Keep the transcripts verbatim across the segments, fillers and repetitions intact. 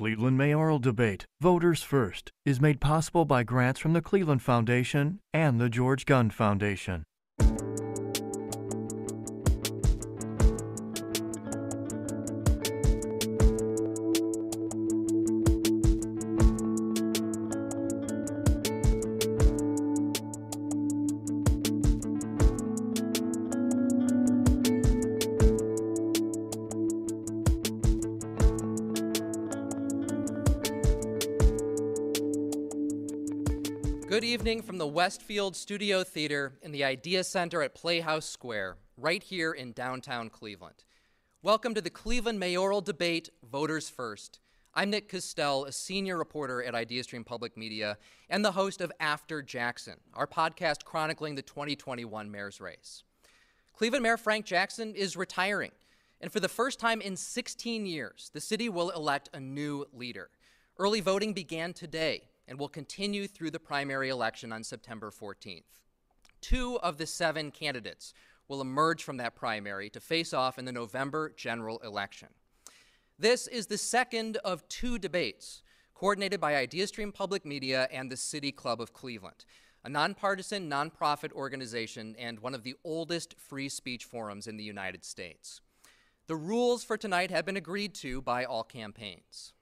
Cleveland mayoral debate, Voters First, is made possible by grants from the Cleveland Foundation and the George Gund Foundation. Good evening from the Westfield Studio Theater in the Idea Center at Playhouse Square, right here in downtown Cleveland. Welcome to the Cleveland mayoral debate, Voters First. I'm Nick Castell, a senior reporter at Ideastream Public Media and the host of After Jackson, our podcast chronicling the twenty twenty-one mayor's race. Cleveland Mayor Frank Jackson is retiring, and for the first time in sixteen years, the city will elect a new leader. Early voting began today and will continue through the primary election on September fourteenth. Two of the seven candidates will emerge from that primary to face off in the November general election. This is the second of two debates coordinated by Ideastream Public Media and the City Club of Cleveland, a nonpartisan, nonprofit organization and one of the oldest free speech forums in the United States. The rules for tonight have been agreed to by all campaigns.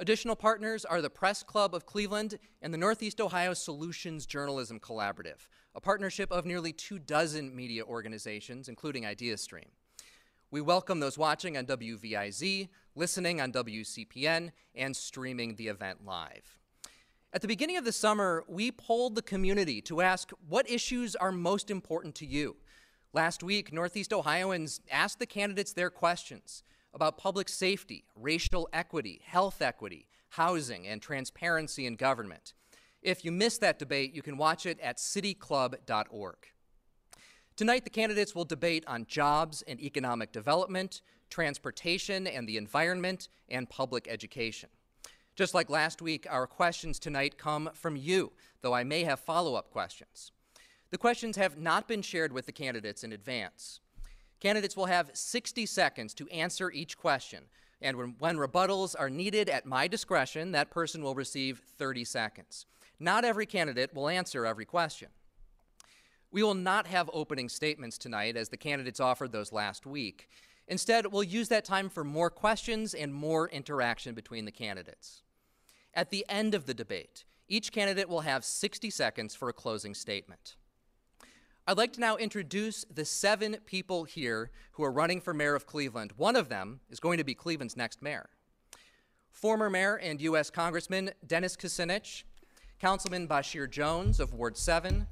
Additional partners are the Press Club of Cleveland and the Northeast Ohio Solutions Journalism Collaborative, a partnership of nearly two dozen media organizations, including Ideastream. We welcome those watching on W V I Z, listening on W C P N, and streaming the event live. At the beginning of the summer, we polled the community to ask what issues are most important to you. Last week, Northeast Ohioans asked the candidates their questions about public safety, racial equity, health equity, housing, and transparency in government. If you missed that debate, you can watch it at city club dot org. Tonight, the candidates will debate on jobs and economic development, transportation and the environment, and public education. Just like last week, our questions tonight come from you, though I may have follow-up questions. The questions have not been shared with the candidates in advance. Candidates will have sixty seconds to answer each question, and when, when rebuttals are needed at my discretion, that person will receive thirty seconds. Not every candidate will answer every question. We will not have opening statements tonight, as the candidates offered those last week. Instead, we'll use that time for more questions and more interaction between the candidates. At the end of the debate, each candidate will have sixty seconds for a closing statement. I'd like to now introduce the seven people here who are running for mayor of Cleveland. One of them is going to be Cleveland's next mayor. Former mayor and U S Congressman Dennis Kucinich, Councilman Bashir Jones of Ward seven,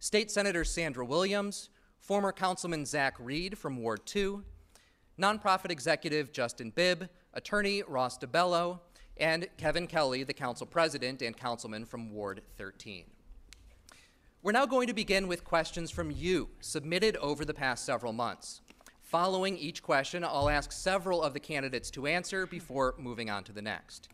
State Senator Sandra Williams, former Councilman Zach Reed from Ward two, nonprofit executive Justin Bibb, attorney Ross DiBello, and Kevin Kelly, the council president and councilman from Ward thirteen. We're now going to begin with questions from you, submitted over the past several months. Following each question, I'll ask several of the candidates to answer before moving on to the next.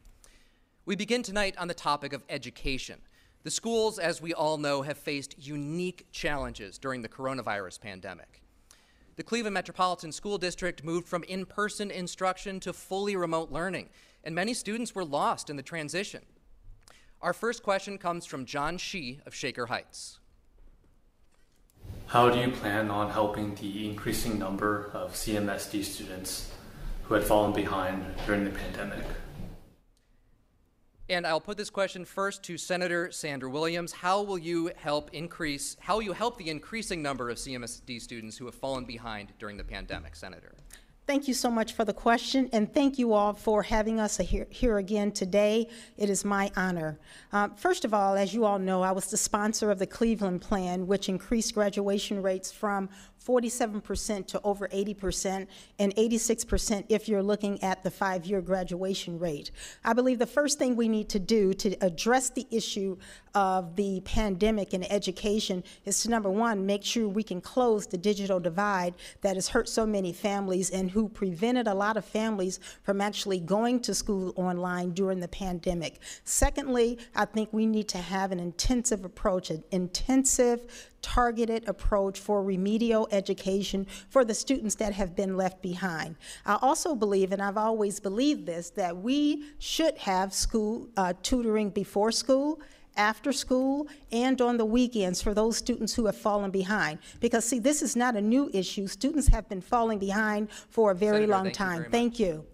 We begin tonight on the topic of education. The schools, as we all know, have faced unique challenges during the coronavirus pandemic. The Cleveland Metropolitan School District moved from in-person instruction to fully remote learning, and many students were lost in the transition. Our first question comes from John Shee of Shaker Heights. How do you plan on helping the increasing number of C M S D students who had fallen behind during the pandemic? And I'll put this question first to Senator Sandra Williams. How will you help increase, how will you help the increasing number of C M S D students who have fallen behind during the pandemic, Senator? Thank you so much for the question, and thank you all for having us here, here again today. It is my honor. Uh, first of all, as you all know, I was the sponsor of the Cleveland Plan, which increased graduation rates from forty-seven percent to over eighty percent, and eighty-six percent if you're looking at the five-year graduation rate. I believe the first thing we need to do to address the issue of the pandemic and education is to, number one, make sure we can close the digital divide that has hurt so many families and who who prevented a lot of families from actually going to school online during the pandemic. Secondly, I think we need to have an intensive approach, an intensive targeted approach for remedial education for the students that have been left behind. I also believe, and I've always believed this, that we should have school uh, tutoring before school, after school, and on the weekends for those students who have fallen behind. Because, see, this is not a new issue. Students have been falling behind for a very Senator, long thank time. You thank much. you.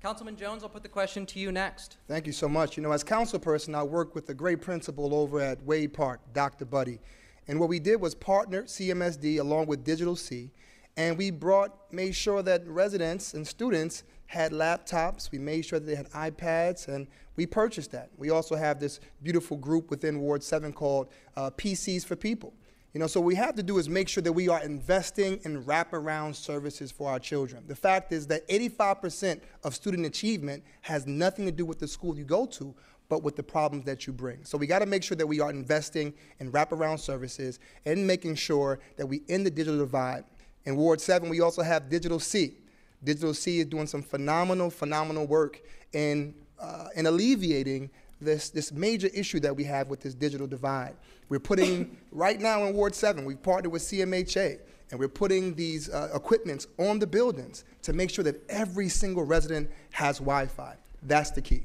Councilman Jones, I'll put the question to you next. Thank you so much. You know, as councilperson, I work with the great principal over at Wade Park, Doctor Buddy. And what we did was partner C M S D along with Digital C, and we brought, made sure that residents and students had laptops. We made sure that they had iPads, and we purchased that. We also have this beautiful group within Ward seven called uh, P Cs for People. You know, so what we have to do is make sure that we are investing in wraparound services for our children. The fact is that eighty-five percent of student achievement has nothing to do with the school you go to, but with the problems that you bring. So we got to make sure that we are investing in wraparound services and making sure that we end the digital divide. In Ward seven, we also have Digital C. Digital C is doing some phenomenal, phenomenal work in, uh, in alleviating this, this major issue that we have with this digital divide. We're putting, right now in Ward seven, we've partnered with C M H A, and we're putting these uh, equipments on the buildings to make sure that every single resident has Wi-Fi. That's the key.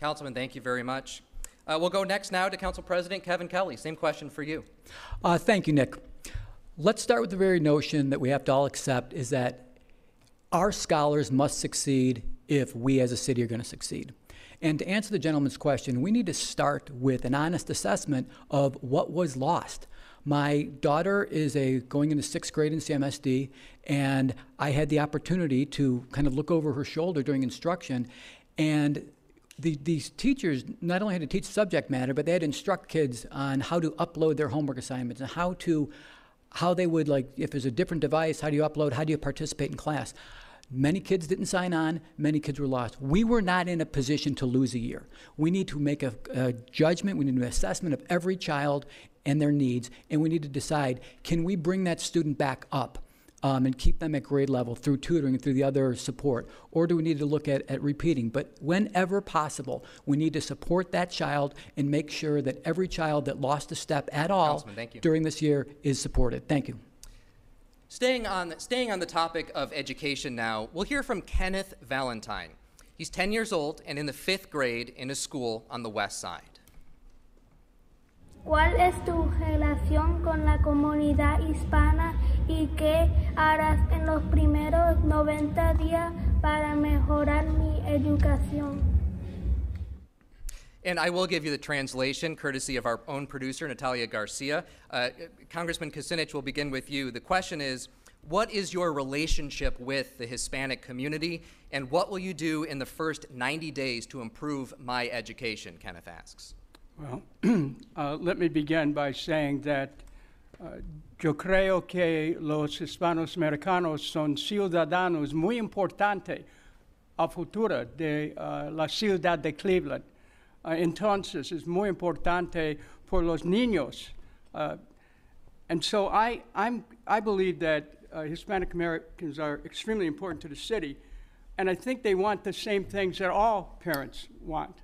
Councilman, thank you very much. Uh, we'll go next now to Council President Kevin Kelly. Same question for you. Uh, thank you, Nick. Let's start with the very notion that we have to all accept is that our scholars must succeed if we as a city are going to succeed. And to answer the gentleman's question, we need to start with an honest assessment of what was lost. My daughter is a going into sixth grade in C M S D, and I had the opportunity to kind of look over her shoulder during instruction, and The, these teachers not only had to teach subject matter, but they had to instruct kids on how to upload their homework assignments and how to, how they would, like, if there's a different device, how do you upload, how do you participate in class? Many kids didn't sign on, many kids were lost. We were not in a position to lose a year. We need to make a, a judgment, we need an assessment of every child and their needs, and we need to decide, can we bring that student back up? Um, and keep them at grade level through tutoring and through the other support? Or do we need to look at, at repeating? But whenever possible, we need to support that child and make sure that every child that lost a step at all during this year is supported. Thank you. Staying on, staying on the topic of education now, we'll hear from Kenneth Valentine. He's ten years old and in the fifth grade in a school on the west side. ¿Cuál es tu relación con la comunidad hispana y qué harás en los primeros noventa días para mejorar mi educación? And I will give you the translation, courtesy of our own producer, Natalia Garcia. Uh, Congressman Kucinich, will begin with you. The question is, what is your relationship with the Hispanic community, and what will you do in the first ninety days to improve my education, Kenneth asks. Well, uh, let me begin by saying that uh, yo creo que los hispanos americanos son ciudadanos muy importantes a futuro de uh, la ciudad de Cleveland. Uh, entonces, es muy importante por los niños. Uh, and so I, I'm, I believe that uh, Hispanic Americans are extremely important to the city, and I think they want the same things that all parents want.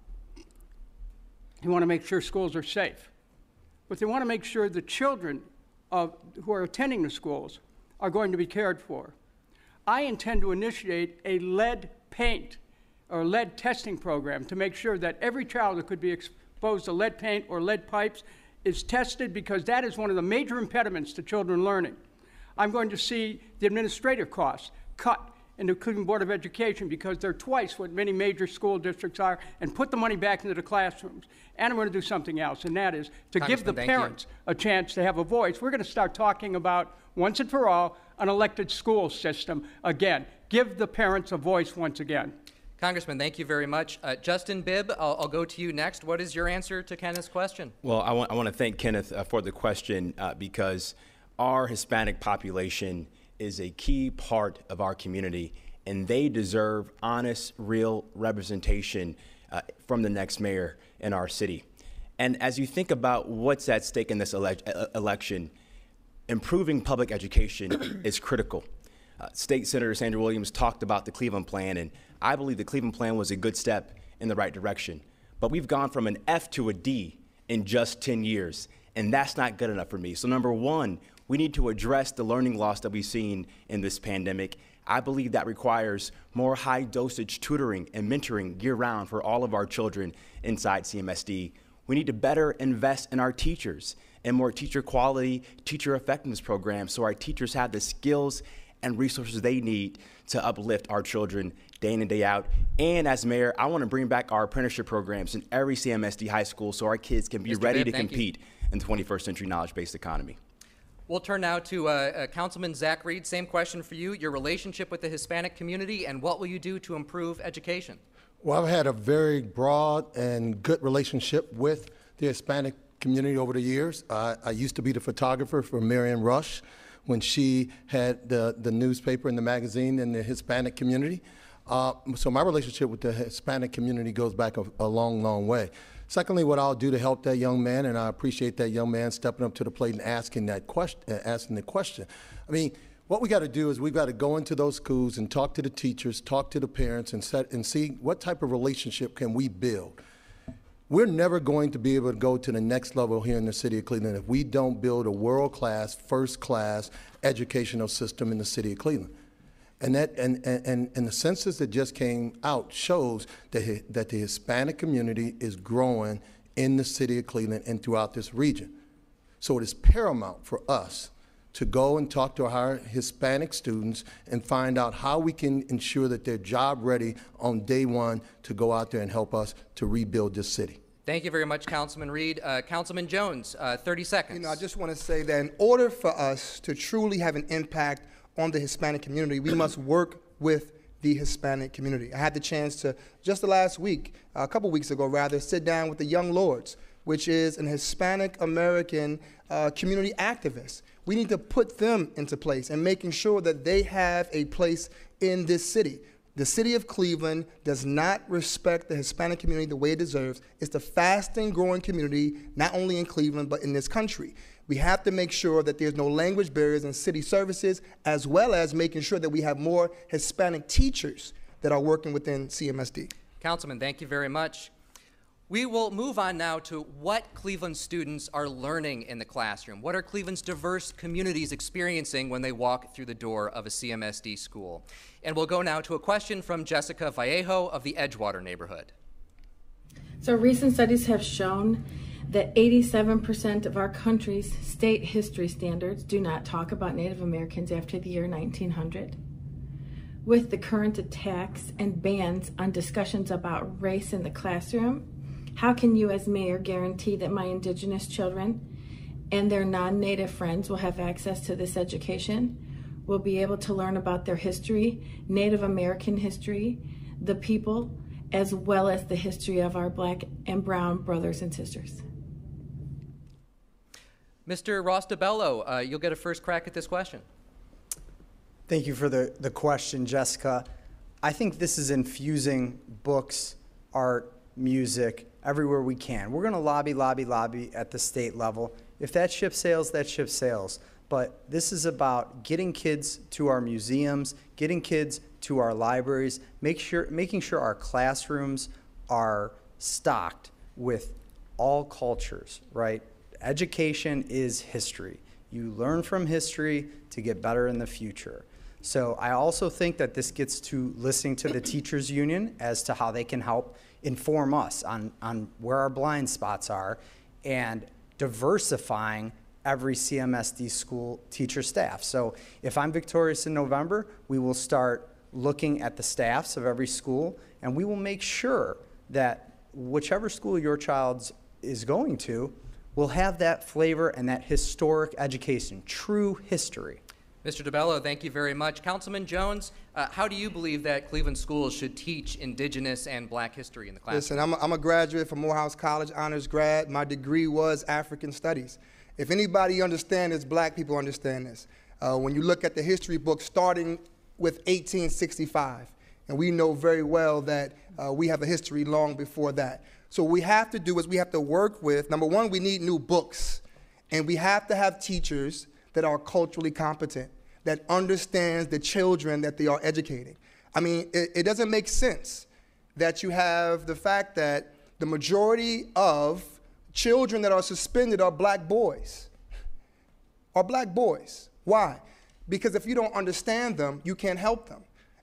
They want to make sure schools are safe, but they want to make sure the children of, who are attending the schools are going to be cared for. I intend to initiate a lead paint or lead testing program to make sure that every child that could be exposed to lead paint or lead pipes is tested, because that is one of the major impediments to children learning. I'm going to see the administrative costs cut in the Cleveland Board of Education, because they're twice what many major school districts are, and put the money back into the classrooms. And I'm going to do something else, and that is to give the parents a chance to have a voice. We're going to start talking about, once and for all, an elected school system again. Give the parents a voice once again. Congressman, thank you very much. Uh, Justin Bibb, I'll, I'll go to you next. What is your answer to Kenneth's question? Well, I want, I want to thank Kenneth uh, for the question, uh, because our Hispanic population is a key part of our community, and they deserve honest, real representation uh, from the next mayor in our city. And as you think about what's at stake in this ele election, improving public education is critical. Uh, State Senator Sandra Williams talked about the Cleveland Plan, and I believe the Cleveland Plan was a good step in the right direction. But we've gone from an F to a D in just ten years, and that's not good enough for me. So number one, we need to address the learning loss that we've seen in this pandemic. I believe that requires more high dosage tutoring and mentoring year round for all of our children inside C M S D. We need to better invest in our teachers and more teacher quality, teacher effectiveness programs so our teachers have the skills and resources they need to uplift our children day in and day out. And as mayor, I want to bring back our apprenticeship programs in every C M S D high school so our kids can be ready to compete in the twenty-first century knowledge-based economy. We'll turn now to uh, uh, Councilman Zach Reed. Same question for you, your relationship with the Hispanic community, and what will you do to improve education? Well, I've had a very broad and good relationship with the Hispanic community over the years. Uh, I used to be the photographer for Marion Rush when she had the, the newspaper and the magazine in the Hispanic community. Uh, so my relationship with the Hispanic community goes back a, a long, long way. Secondly, what I'll do to help that young man, and I appreciate that young man stepping up to the plate and asking that question, asking the question. I mean, what we got to do is we've got to go into those schools and talk to the teachers, talk to the parents, and set and see what type of relationship can we build. We're never going to be able to go to the next level here in the city of Cleveland if we don't build a world-class, first-class educational system in the city of Cleveland. And that, and, and, and the census that just came out shows that, that the Hispanic community is growing in the city of Cleveland and throughout this region. So it is paramount for us to go and talk to our Hispanic students and find out how we can ensure that they're job ready on day one to go out there and help us to rebuild this city. Thank you very much, Councilman Reed. Uh, Councilman Jones, uh, thirty seconds. You know, I just want to say that in order for us to truly have an impact on the Hispanic community, we must work with the Hispanic community. I had the chance to, just the last week, a couple weeks ago rather, sit down with the Young Lords, which is an Hispanic American uh, community activist. We need to put them into place and making sure that they have a place in this city. The city of Cleveland does not respect the Hispanic community the way it deserves. It's the fastest growing community, not only in Cleveland, but in this country. We have to make sure that there's no language barriers in city services, as well as making sure that we have more Hispanic teachers that are working within C M S D. Councilman, thank you very much. We will move on now to what Cleveland students are learning in the classroom. What are Cleveland's diverse communities experiencing when they walk through the door of a C M S D school? And we'll go now to a question from Jessica Vallejo of the Edgewater neighborhood. So recent studies have shown that eighty-seven percent of our country's state history standards do not talk about Native Americans after the year nineteen hundred. With the current attacks and bans on discussions about race in the classroom, how can you as mayor guarantee that my indigenous children and their non-native friends will have access to this education, will be able to learn about their history, Native American history, the people, as well as the history of our black and brown brothers and sisters? Mister Ross DiBello, uh, you'll get a first crack at this question. Thank you for the, the question, Jessica. I think this is infusing books, art, music, everywhere we can. We're going to lobby, lobby, lobby at the state level. If that ship sails, that ship sails. But this is about getting kids to our museums, getting kids to our libraries, make sure, making sure our classrooms are stocked with all cultures, right? Education is history. You learn from history to get better in the future. So I also think that this gets to listening to the teachers union as to how they can help inform us on, on where our blind spots are, and diversifying every C M S D school teacher staff. So if I'm victorious in November, we will start looking at the staffs of every school, and we will make sure that whichever school your child is going to will have that flavor and that historic education, true history. Mister DiBello, thank you very much. Councilman Jones, uh, how do you believe that Cleveland schools should teach indigenous and black history in the classroom? Listen, I'm a, I'm a graduate from Morehouse College, honors grad. My degree was African Studies. If anybody understands this, black people understand this. Uh, when you look at the history book starting with eighteen sixty-five, and we know very well that uh, we have a history long before that. So what we have to do is we have to work with, number one, we need new books, and we have to have teachers that are culturally competent. that understands the children that they are educating. I mean, it, it doesn't make sense that you have the fact that the majority of children that are suspended are black boys. Are black boys. Why? Because if you don't understand them, you can't help them.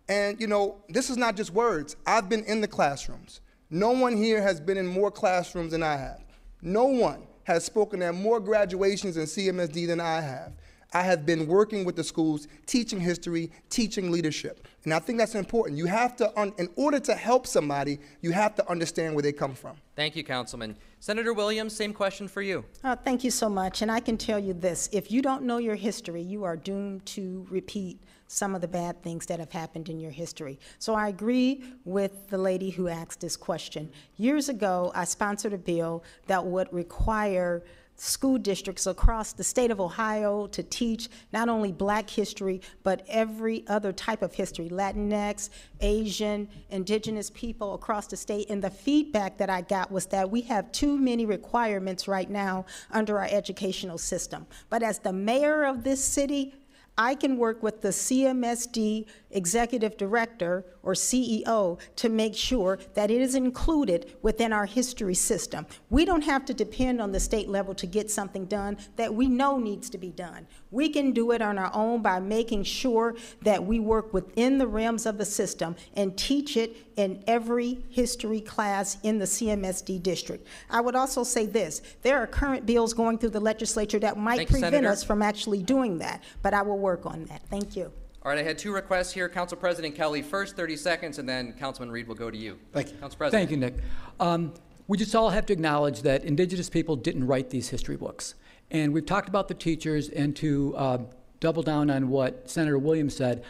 And you know, this is not just words. I've been in the classrooms. No one here has been in more classrooms than I have. No one has spoken at more graduations in C M S D than I have. I have been working with the schools, teaching history, teaching leadership. And I think that's important. You have to, un in order to help somebody, you have to understand where they come from. Thank you, Councilman. Senator Williams, same question for you. Oh, thank you so much. And I can tell you this, if you don't know your history, you are doomed to repeat some of the bad things that have happened in your history. So I agree with the lady who asked this question. Years ago, I sponsored a bill that would require school districts across the state of Ohio to teach not only black history, but every other type of history, Latinx, Asian, indigenous people across the state. And the feedback that I got was that we have too many requirements right now under our educational system. But as the mayor of this city, I can work with the C M S D executive director or C E O to make sure that it is included within our history system. We don't have to depend on the state level to get something done that we know needs to be done. We can do it on our own by making sure that we work within the realms of the system and teach it in every history class in the C M S D district. I would also say this, there are current bills going through the legislature that might Thank prevent Senator. us from actually doing that, but I will work work on that. Thank you. All right, I had two requests here. Council President Kelly first, thirty seconds, and then Councilman Reed will go to you. Thank you. Council President. Thank you, Nick. Um, we just all have to acknowledge that indigenous people didn't write these history books. And we've talked about the teachers, and to uh, double down on what Senator Williams said,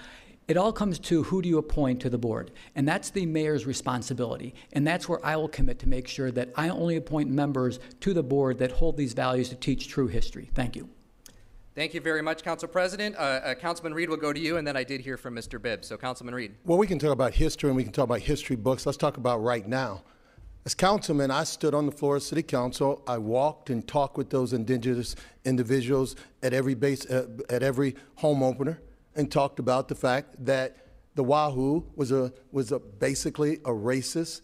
it all comes to who do you appoint to the board, and that's the mayor's responsibility, and that's where I will commit to make sure that I only appoint members to the board that hold these values to teach true history. Thank you. Thank you very much, Council President. Uh, uh, Councilman Reed will go to you, and then I did hear from Mister Bibb. So, Councilman Reed. Well, we can talk about history, and we can talk about history books. Let's talk about right now. As councilman, I stood on the floor of City Council. I walked and talked with those indigenous individuals at every base, uh, at every home opener, and talked about the fact that the Wahoo was a was a basically a racist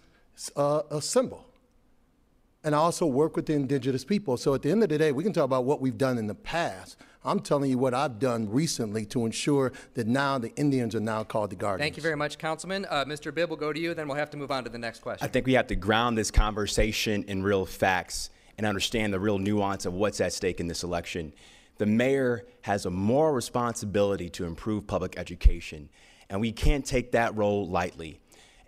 uh, a symbol. And I also work with the indigenous people. So at the end of the day, we can talk about what we've done in the past. I'm telling you what I've done recently to ensure that now the Indians are now called the Guardians. Thank you very much, Councilman. Uh, Mister Bibb will go to you, then we'll have to move on to the next question. I think we have to ground this conversation in real facts and understand the real nuance of what's at stake in this election. The mayor has a moral responsibility to improve public education, and we can't take that role lightly.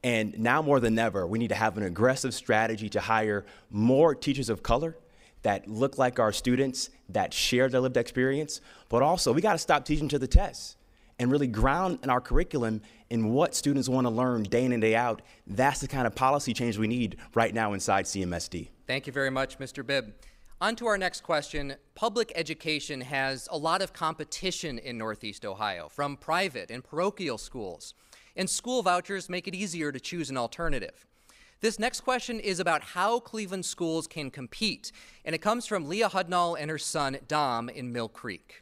And now more than ever, we need to have an aggressive strategy to hire more teachers of color that look like our students, that share their lived experience, but also we gotta stop teaching to the test and really ground in our curriculum in what students wanna learn day in and day out. That's the kind of policy change we need right now inside C M S D. Thank you very much, Mister Bibb. On to our next question. Public education has a lot of competition in Northeast Ohio from private and parochial schools, and school vouchers make it easier to choose an alternative. This next question is about how Cleveland schools can compete, and it comes from Leah Hudnall and her son, Dom, in Mill Creek.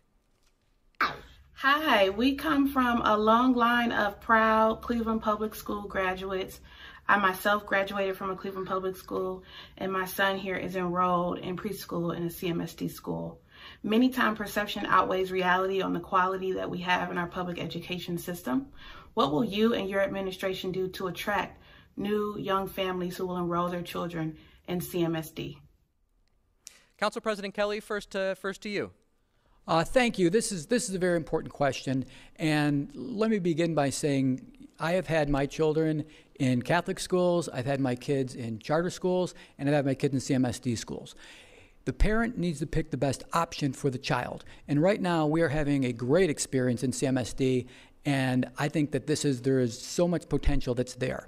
Hi, we come from a long line of proud Cleveland public school graduates. I myself graduated from a Cleveland public school, and my son here is enrolled in preschool in a C M S D school. Many times perception outweighs reality on the quality that we have in our public education system. What will you and your administration do to attract new young families who will enroll their children in C M S D? Council President Kelly, first to, first to you. Uh, thank you. This is, this is a very important question. And let me begin by saying I have had my children in Catholic schools, I've had my kids in charter schools, and I've had my kids in C M S D schools. The parent needs to pick the best option for the child. And right now we are having a great experience in C M S D, and I think that this is, there is so much potential that's there.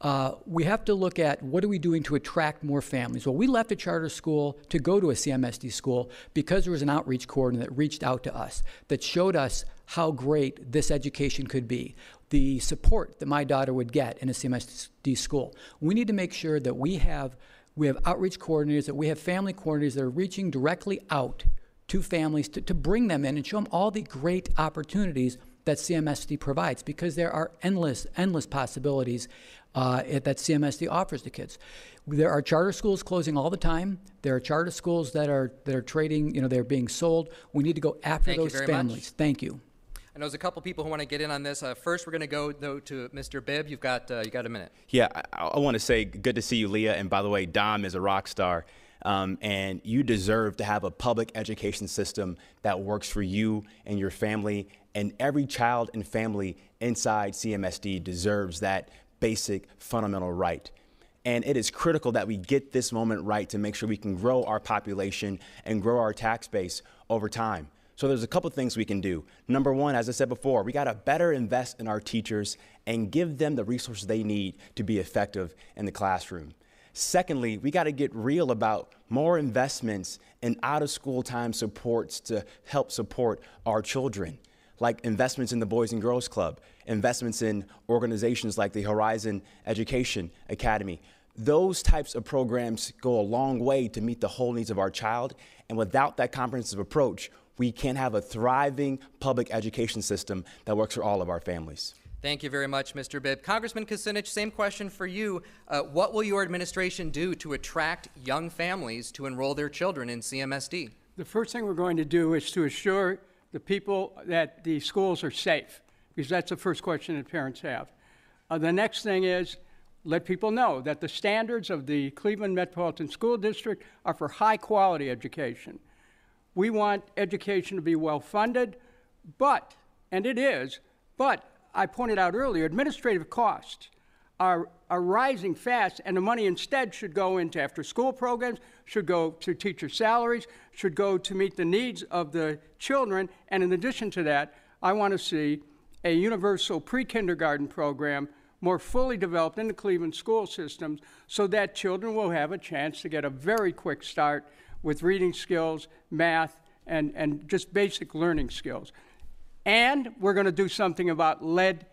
Uh, we have to look at what are we doing to attract more families. Well, we left a charter school to go to a C M S D school because there was an outreach coordinator that reached out to us, that showed us how great this education could be, the support that my daughter would get in a C M S D school. We need to make sure that we have, we have outreach coordinators, that we have family coordinators that are reaching directly out to families to, to bring them in and show them all the great opportunities that C M S D provides, because there are endless, endless possibilities uh, that C M S D offers to kids. There are charter schools closing all the time. There are charter schools that are that are trading, you know, they're being sold. We need to go after those families. Thank you. I know there's a couple people who want to get in on this. Uh, first, we're going to go though to Mister Bibb. You've got uh, you got a minute. Yeah, I, I want to say good to see you, Leah. And by the way, Dom is a rock star. Um, and you deserve to have a public education system that works for you and your family, and every child and family inside C M S D deserves that basic fundamental right. And it is critical that we get this moment right to make sure we can grow our population and grow our tax base over time. So there's a couple things we can do. Number one, as I said before, we got to better invest in our teachers and give them the resources they need to be effective in the classroom. Secondly, we got to get real about more investments in out-of-school time supports to help support our children, like investments in the Boys and Girls Club, investments in organizations like the Horizon Education Academy. Those types of programs go a long way to meet the whole needs of our child, and without that comprehensive approach, we can't have a thriving public education system that works for all of our families. Thank you very much, Mister Bibb. Congressman Kucinich, same question for you. Uh, what will your administration do to attract young families to enroll their children in C M S D? The first thing we're going to do is to assure the people that the schools are safe, because that's the first question that parents have. Uh, the next thing is let people know that the standards of the Cleveland Metropolitan School District are for high-quality education. We want education to be well-funded, but, and it is, but I pointed out earlier, administrative costs are, are rising fast, and the money instead should go into after-school programs, should go to teacher salaries, should go to meet the needs of the children. And in addition to that, I want to see a universal pre-kindergarten program more fully developed in the Cleveland school systems so that children will have a chance to get a very quick start with reading skills, math, and, and just basic learning skills. And we're going to do something about lead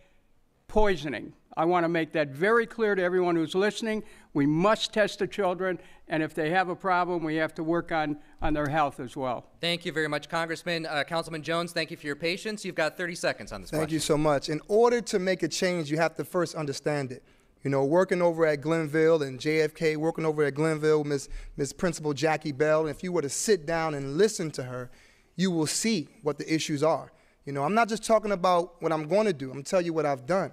poisoning. I want to make that very clear to everyone who's listening. We must test the children, and if they have a problem, we have to work on, on their health as well. Thank you very much, Congressman. Uh, Councilman Jones, thank you for your patience. You've got thirty seconds on this question. Thank you so much. In order to make a change, you have to first understand it. You know, working over at Glenville and J F K, working over at Glenville, Miss Miss Principal Jackie Bell, and if you were to sit down and listen to her, you will see what the issues are. You know, I'm not just talking about what I'm going to do. I'm telling you what I've done.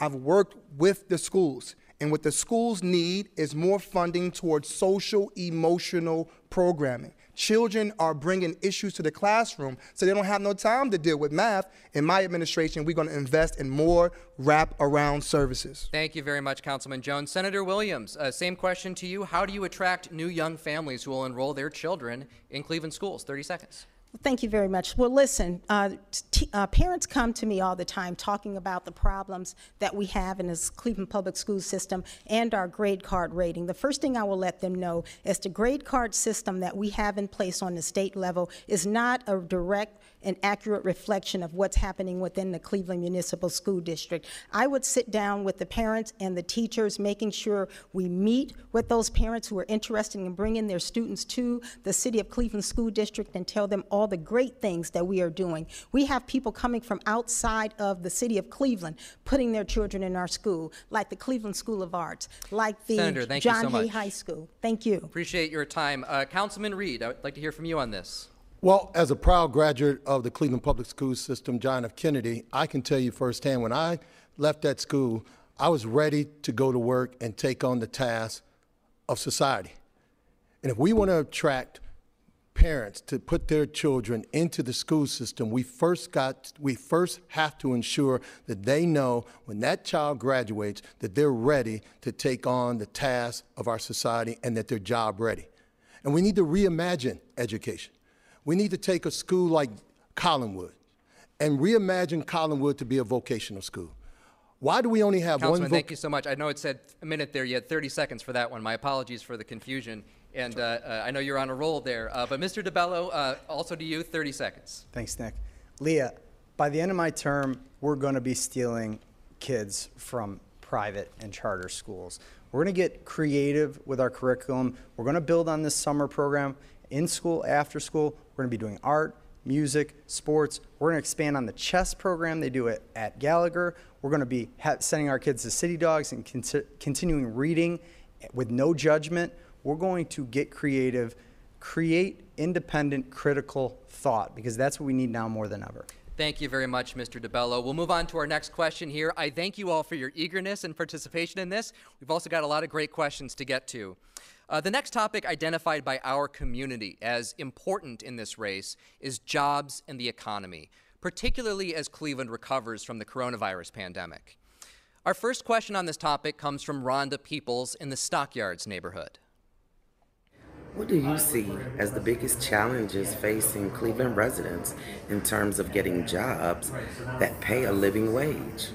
I've worked with the schools, and what the schools need is more funding towards social emotional programming. Children are bringing issues to the classroom, so they don't have no time to deal with math. In my administration, we're going to invest in more wrap-around services. Thank you very much, Councilman Jones. Senator Williams, uh, same question to you. How do you attract new young families who will enroll their children in Cleveland schools? thirty seconds. Thank you very much. Well, listen, uh, t uh, parents come to me all the time talking about the problems that we have in this Cleveland public school system and our grade card rating. The first thing I will let them know is the grade card system that we have in place on the state level is not a direct an accurate reflection of what's happening within the Cleveland Municipal School District. I would sit down with the parents and the teachers, making sure we meet with those parents who are interested in bringing their students to the City of Cleveland School District and tell them all the great things that we are doing. We have people coming from outside of the City of Cleveland putting their children in our school, like the Cleveland School of Arts, like the Senator, thank John you so Hay much. High School. Thank you. Appreciate your time. Uh, Councilman Reed, I would like to hear from you on this. Well, as a proud graduate of the Cleveland Public School System, John F. Kennedy, I can tell you firsthand, when I left that school, I was ready to go to work and take on the task of society. And if we want to attract parents to put their children into the school system, we first got, we first have to ensure that they know when that child graduates that they're ready to take on the task of our society and that they're job ready. And we need to reimagine education. We need to take a school like Collinwood and reimagine Collinwood to be a vocational school. Why do we only have Councilman, one vocational thank you so much. I know it said a minute there. You had thirty seconds for that one. My apologies for the confusion. And uh, uh, I know you're on a roll there. Uh, but Mister DiBello, uh, also to you, thirty seconds. Thanks, Nick. Leah, by the end of my term, we're going to be stealing kids from private and charter schools. We're going to get creative with our curriculum. We're going to build on this summer program. In school, after school, We're going to be doing art, music, sports. We're going to expand on the chess program they do it at Gallagher. We're going to be sending our kids to City Dogs and con- continuing reading with no judgment. We're going to get creative, create independent, critical thought, because that's what we need now more than ever. Thank you very much, Mister DiBello. We'll move on to our next question here. I thank you all for your eagerness and participation in this. We've also got a lot of great questions to get to. Uh, the next topic identified by our community as important in this race is jobs and the economy, particularly as Cleveland recovers from the coronavirus pandemic. Our first question on this topic comes from Rhonda Peoples in the Stockyards neighborhood. What do you see as the biggest challenges facing Cleveland residents in terms of getting jobs that pay a living wage?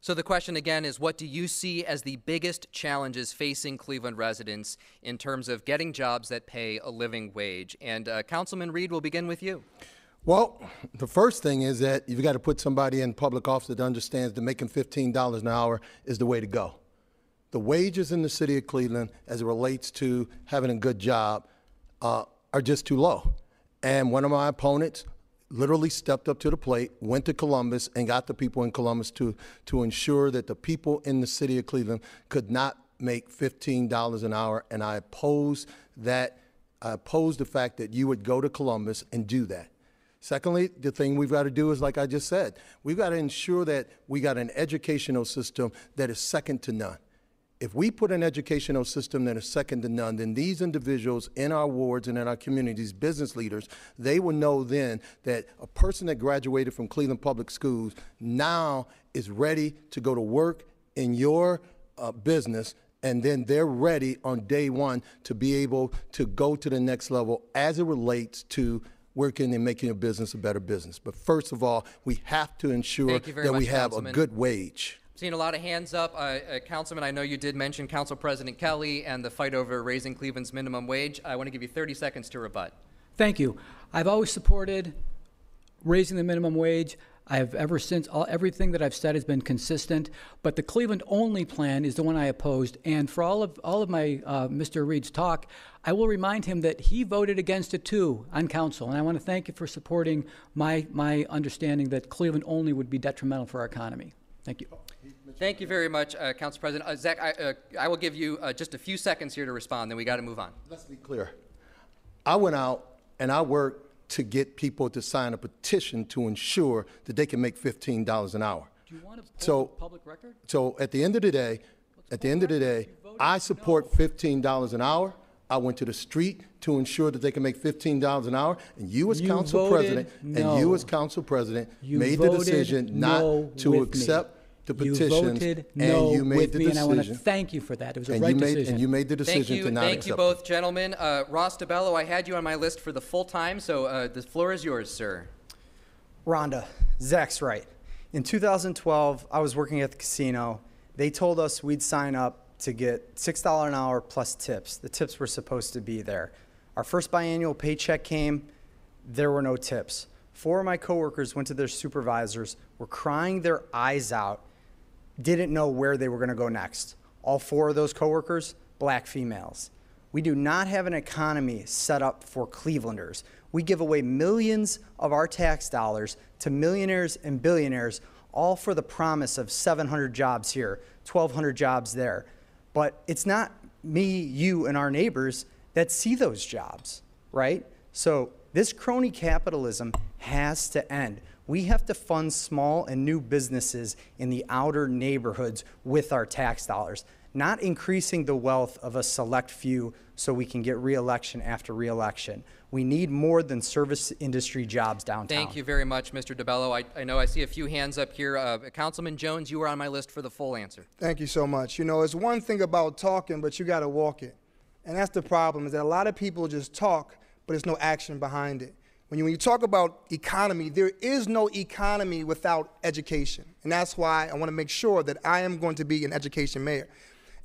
So the question again is, what do you see as the biggest challenges facing Cleveland residents in terms of getting jobs that pay a living wage? And uh, Councilman Reed, we'll begin with you. Well, the first thing is that you've got to put somebody in public office that understands that making fifteen dollars an hour is the way to go. The wages in the city of Cleveland, as it relates to having a good job, uh, are just too low. And one of my opponents literally stepped up to the plate, went to Columbus, and got the people in Columbus to, to ensure that the people in the city of Cleveland could not make fifteen dollars an hour. And I oppose that. I oppose the fact that you would go to Columbus and do that. Secondly, the thing we've got to do is, like I just said, we've got to ensure that we got an educational system that is second to none. If we put an educational system that is second to none, then these individuals in our wards and in our communities, business leaders, they will know then that a person that graduated from Cleveland Public Schools now is ready to go to work in your uh, business, and then they're ready on day one to be able to go to the next level as it relates to working and making your business a better business. But first of all, we have to ensure that we have a good wage. Seen a lot of hands up. Uh, uh, Councilman, I know you did mention Council President Kelly and the fight over raising Cleveland's minimum wage. I want to give you thirty seconds to rebut. Thank you. I've always supported raising the minimum wage. I have ever since. All, everything that I've said has been consistent, but the Cleveland only plan is the one I opposed. And for all of all of my uh, Mister Reed's talk, I will remind him that he voted against it too on council. And I want to thank you for supporting my my understanding that Cleveland only would be detrimental for our economy. Thank you. Thank you very much, uh, Council President. Uh, Zach, I, uh, I will give you uh, just a few seconds here to respond, then we got to move on. Let's be clear. I went out and I worked to get people to sign a petition to ensure that they can make fifteen dollars an hour. Do you want to pull so, the public record? So at the end of the day, Let's at the end of the day, I support no. fifteen dollars an hour. I went to the street to ensure that they can make fifteen dollars an hour, and you as you council president no. and you as council president you made the decision not no to accept me. The petitions, you voted no and you made with the me, decision. And I want to thank you for that. It was a and right made, decision. And you made the decision you, to not accept it. Thank you both, gentlemen. Uh, Ross DiBello, I had you on my list for the full time, so uh, the floor is yours, sir. Rhonda, Zach's right. In two thousand twelve, I was working at the casino. They told us we'd sign up to get six dollars an hour plus tips. The tips were supposed to be there. Our first biannual paycheck came. There were no tips. Four of my coworkers went to their supervisors, were crying their eyes out, didn't know where they were going to go next. All four of those coworkers, black females. We do not have an economy set up for Clevelanders. We give away millions of our tax dollars to millionaires and billionaires, all for the promise of seven hundred jobs here, twelve hundred jobs there. But it's not me, you, and our neighbors that see those jobs, right? So this crony capitalism has to end. We have to fund small and new businesses in the outer neighborhoods with our tax dollars, not increasing the wealth of a select few so we can get reelection after reelection. We need more than service industry jobs downtown. Thank you very much, Mister DiBello. I, I know I see a few hands up here. Uh, Councilman Jones, you were on my list for the full answer. Thank you so much. You know, it's one thing about talking, but you got to walk it. And that's the problem, is that a lot of people just talk, but there's no action behind it. When you, when you talk about economy, there is no economy without education. And that's why I want to make sure that I am going to be an education mayor.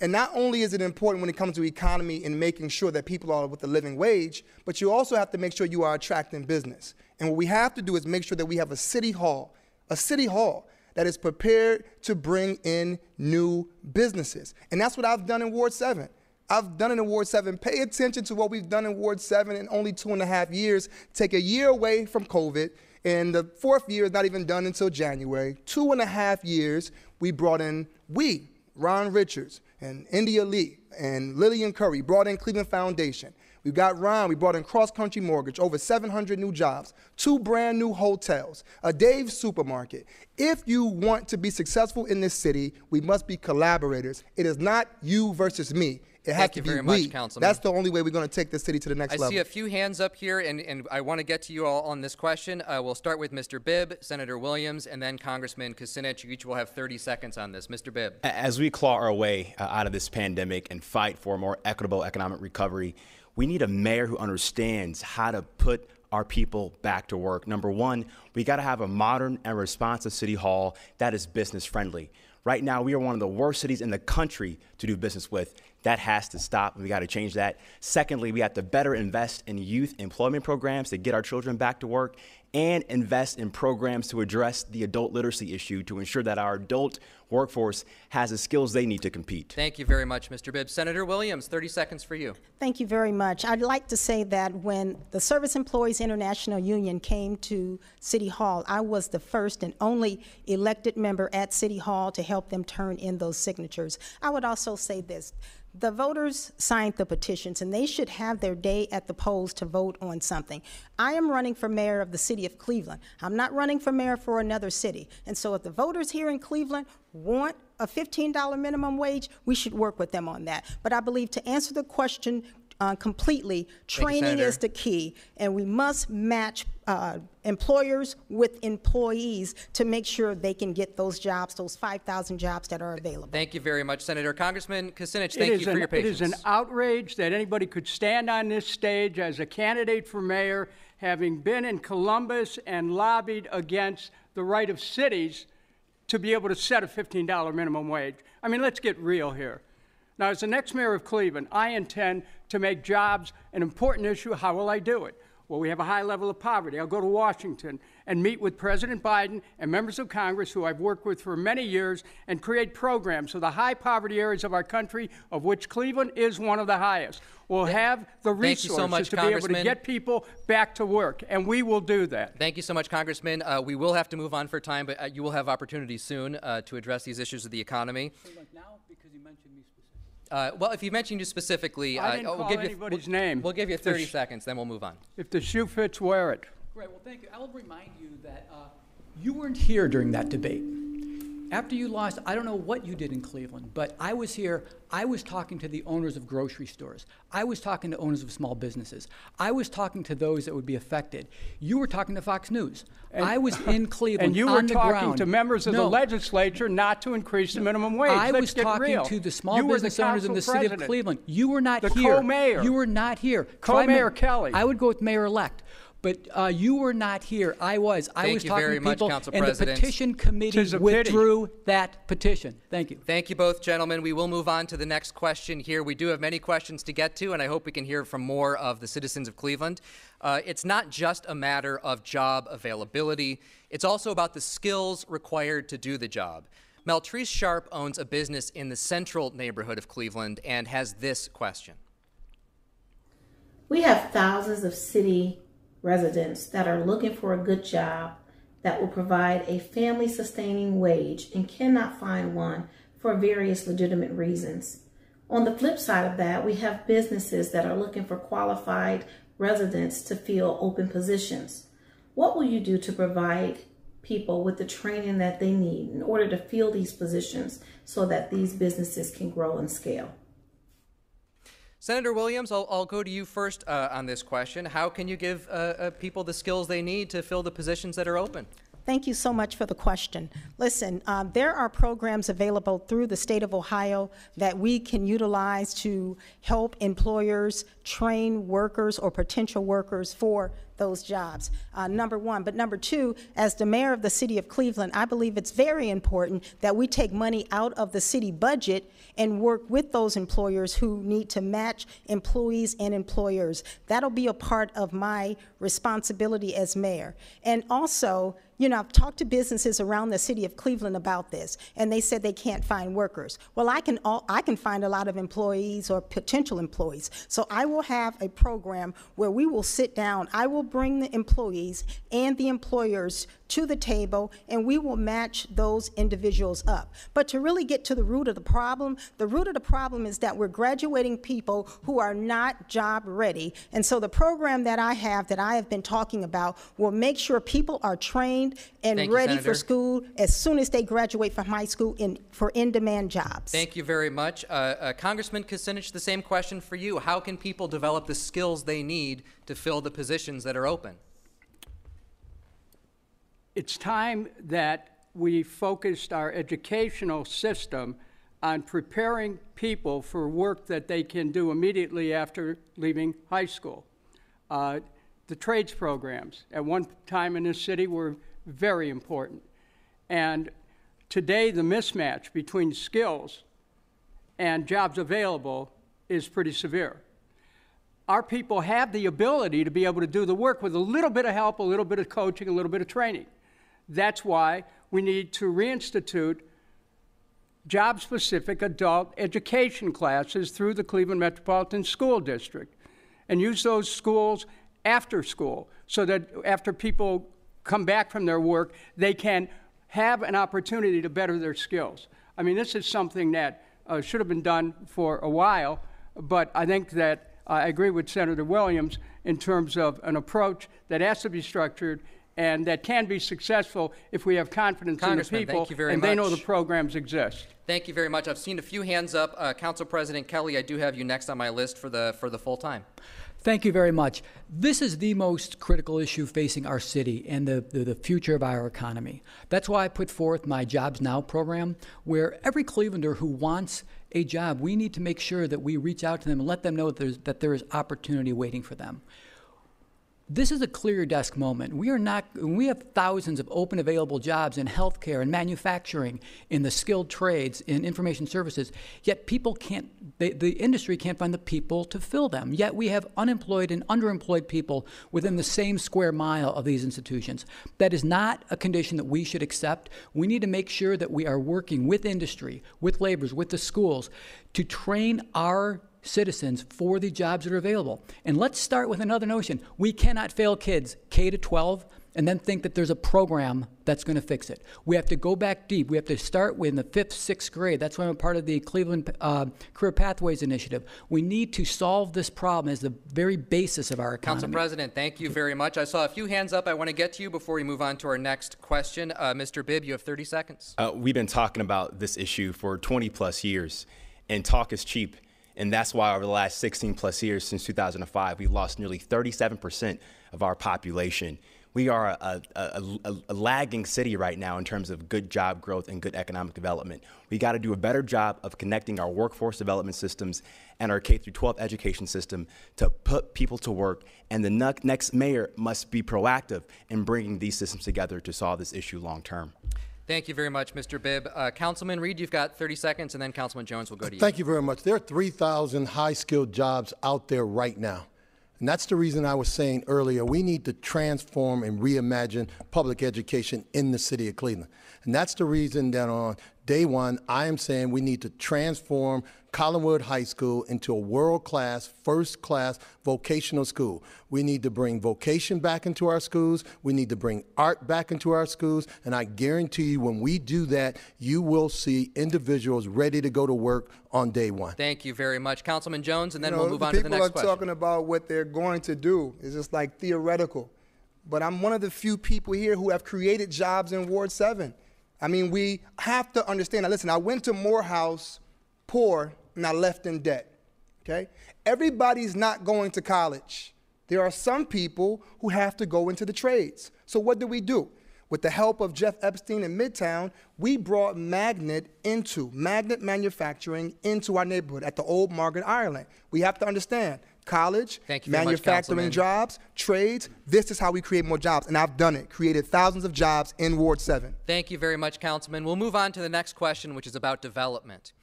And not only is it important when it comes to economy and making sure that people are with a living wage, but you also have to make sure you are attracting business. And what we have to do is make sure that we have a city hall, a city hall that is prepared to bring in new businesses. And that's what I've done in Ward seven. I've done it in Ward seven. Pay attention to what we've done in Ward seven in only two and a half years. Take a year away from COVID, and the fourth year is not even done until January. Two and a half years, we brought in we, Ron Richards, and India Lee, and Lillian Curry, brought in Cleveland Foundation. We got Ron, we brought in Cross Country Mortgage, over seven hundred new jobs, two brand new hotels, a Dave's supermarket. If you want to be successful in this city, we must be collaborators. It is not you versus me. It has to be we. Thank you very much, Councilman. That's the only way we're going to take this city to the next level. I see a few hands up here, and, and I want to get to you all on this question. Uh, we'll start with Mister Bibb, Senator Williams, and then Congressman Kucinich. You each will have thirty seconds on this. Mister Bibb. As we claw our way uh, out of this pandemic and fight for a more equitable economic recovery, we need a mayor who understands how to put our people back to work. Number one, we got to have a modern and responsive city hall that is business friendly. Right now, we are one of the worst cities in the country to do business with. That has to stop. We got to change that. Secondly, we have to better invest in youth employment programs to get our children back to work, and invest in programs to address the adult literacy issue to ensure that our adult workforce has the skills they need to compete. Thank you very much, Mister Bibb. Senator Williams, thirty seconds for you. Thank you very much. I'd like to say that when the Service Employees International Union came to City Hall, I was the first and only elected member at City Hall to help them turn in those signatures. I would also say this. The voters signed the petitions, and they should have their day at the polls to vote on something. I am running for mayor of the city of Cleveland. I'm not running for mayor for another city. And so if the voters here in Cleveland want a fifteen dollar minimum wage, we should work with them on that. But I believe, to answer the question uh, completely, training is the key, and we must match Uh, employers with employees to make sure they can get those jobs, those five thousand jobs that are available. Thank you very much, Senator. Congressman Kucinich, thank you for your patience. It is an outrage that anybody could stand on this stage as a candidate for mayor, having been in Columbus and lobbied against the right of cities to be able to set a fifteen dollar minimum wage. I mean, let's get real here. Now, as the next mayor of Cleveland, I intend to make jobs an important issue. How will I do it? Well, we have a high level of poverty. I'll go to Washington and meet with President Biden and members of Congress who I've worked with for many years and create programs for the high poverty areas of our country, of which Cleveland is one of the highest. We'll have the resources so much, to be able to get people back to work, and we will do that. Thank you so much, Congressman. Uh, we will have to move on for time, but uh, you will have opportunities soon uh, to address these issues of the economy. So like now, because you mentioned me specifically. Uh, well, if you mentioned you specifically, I didn't uh, we'll, give you, anybody's we'll, name. We'll give you thirty seconds, then we'll move on. If the shoe fits, wear it. Great. Well, thank you. I will remind you that uh, you weren't here during that debate. After you lost, I don't know what you did in Cleveland, but I was here. I was talking to the owners of grocery stores. I was talking to owners of small businesses. I was talking to those that would be affected. You were talking to Fox News. And I was in Cleveland on the ground. And you were talking ground. to members of no. the legislature not to increase the no. minimum wage. I Let's was get talking real. to the small you business the owners in the president. city of Cleveland. You were not the here. The co-mayor. You were not here. Co-mayor Kelly. I would go with mayor-elect. But uh, you were not here. I was. I Thank was talking to people, much, and President. the petition committee withdrew pity. that petition. Thank you. Thank you both, gentlemen. We will move on to the next question here. We do have many questions to get to, and I hope we can hear from more of the citizens of Cleveland. Uh, it's not just a matter of job availability. It's also about the skills required to do the job. Maltreese Sharp owns a business in the central neighborhood of Cleveland and has this question. We have thousands of city residents that are looking for a good job that will provide a family-sustaining wage and cannot find one for various legitimate reasons. On the flip side of that, we have businesses that are looking for qualified residents to fill open positions. What will you do to provide people with the training that they need in order to fill these positions so that these businesses can grow and scale? Senator Williams, I'll, I'll go to you first uh, on this question. How can you give uh, uh, people the skills they need to fill the positions that are open? Thank you so much for the question. Listen, um, there are programs available through the state of Ohio that we can utilize to help employers train workers or potential workers for those jobs, uh, number one. But number two, as the mayor of the city of Cleveland, I believe it's very important that we take money out of the city budget and work with those employers who need to match employees and employers. That'll be a part of my responsibility as mayor. And also, you know, I've talked to businesses around the city of Cleveland about this, and they said they can't find workers. Well, I can all, I can find a lot of employees or potential employees. So I will have a program where we will sit down. I will bring the employees and the employers to the table, and we will match those individuals up. But to really get to the root of the problem, the root of the problem is that we're graduating people who are not job ready. And so the program that I have, that I have been talking about, will make sure people are trained and Thank ready you, for school as soon as they graduate from high school in for in-demand jobs. Thank you very much. Uh, uh, Congressman Kucinich, the same question for you. How can people develop the skills they need to fill the positions that are open? It's time that we focused our educational system on preparing people for work that they can do immediately after leaving high school. Uh, the trades programs at one time in this city were very important. And today, the mismatch between skills and jobs available is pretty severe. Our people have the ability to be able to do the work with a little bit of help, a little bit of coaching, a little bit of training. That's why we need to reinstitute job-specific adult education classes through the Cleveland Metropolitan School District and use those schools after school so that after people come back from their work, they can have an opportunity to better their skills. I mean, this is something that uh, should have been done for a while, but I think that uh, I agree with Senator Williams in terms of an approach that has to be structured and that can be successful if we have confidence in the people and they know the programs exist. Thank you very much. I've seen a few hands up. Uh, Council President Kelly, I do have you next on my list for the, for the full time. Thank you very much. This is the most critical issue facing our city and the, the, the future of our economy. That's why I put forth my Jobs Now program, where every Clevelander who wants a job, we need to make sure that we reach out to them and let them know that, there's, that there is opportunity waiting for them. This is a clear your desk moment. We are not, we have thousands of open available jobs in healthcare and manufacturing, in the skilled trades, in information services, yet people can't, they, the industry can't find the people to fill them. Yet we have unemployed and underemployed people within the same square mile of these institutions. That is not a condition that we should accept. We need to make sure that we are working with industry, with laborers, with the schools to train our citizens for the jobs that are available. And let's start with another notion. We cannot fail kids K to twelve and then think that there's a program that's going to fix it. We have to go back deep. We have to start with the fifth, sixth grade. That's why I'm a part of the Cleveland uh, Career Pathways Initiative. We need to solve this problem as the very basis of our economy. Council President, thank you very much. I saw a few hands up I want to get to you before we move on to our next question. Uh, Mister Bibb, you have thirty seconds. Uh, we've been talking about this issue for twenty plus years, and talk is cheap. And that's why over the last sixteen plus years since two thousand five, we lost nearly thirty-seven percent of our population. We are a, a, a, a lagging city right now in terms of good job growth and good economic development. We got to do a better job of connecting our workforce development systems and our K through twelve education system to put people to work. And the ne next mayor must be proactive in bringing these systems together to solve this issue long term. Thank you very much, Mister Bibb. Uh, Councilman Reed, you've got thirty seconds, and then Councilman Jones will go to you. Thank you very much. There are three thousand high-skilled jobs out there right now. And that's the reason I was saying earlier, we need to transform and reimagine public education in the city of Cleveland. And that's the reason that on day one, I am saying we need to transform Collinwood High School into a world-class, first-class vocational school. We need to bring vocation back into our schools. We need to bring art back into our schools. And I guarantee you, when we do that, you will see individuals ready to go to work on day one. Thank you very much. Councilman Jones, and then you know, we'll move on to the next question. People are talking about what they're going to do. It's just like theoretical. But I'm one of the few people here who have created jobs in Ward seven. I mean, we have to understand. Now, listen, I went to Morehouse poor and I left in debt, okay? Everybody's not going to college. There are some people who have to go into the trades. So what do we do? With the help of Jeff Epstein in Midtown, we brought Magnet into, Magnet manufacturing into our neighborhood at the old Margaret Ireland. We have to understand college, Thank you manufacturing much, jobs, trades. This is how we create more jobs, and I've done it, created thousands of jobs in Ward seven. Thank you very much, Councilman. We'll move on to the next question, which is about development.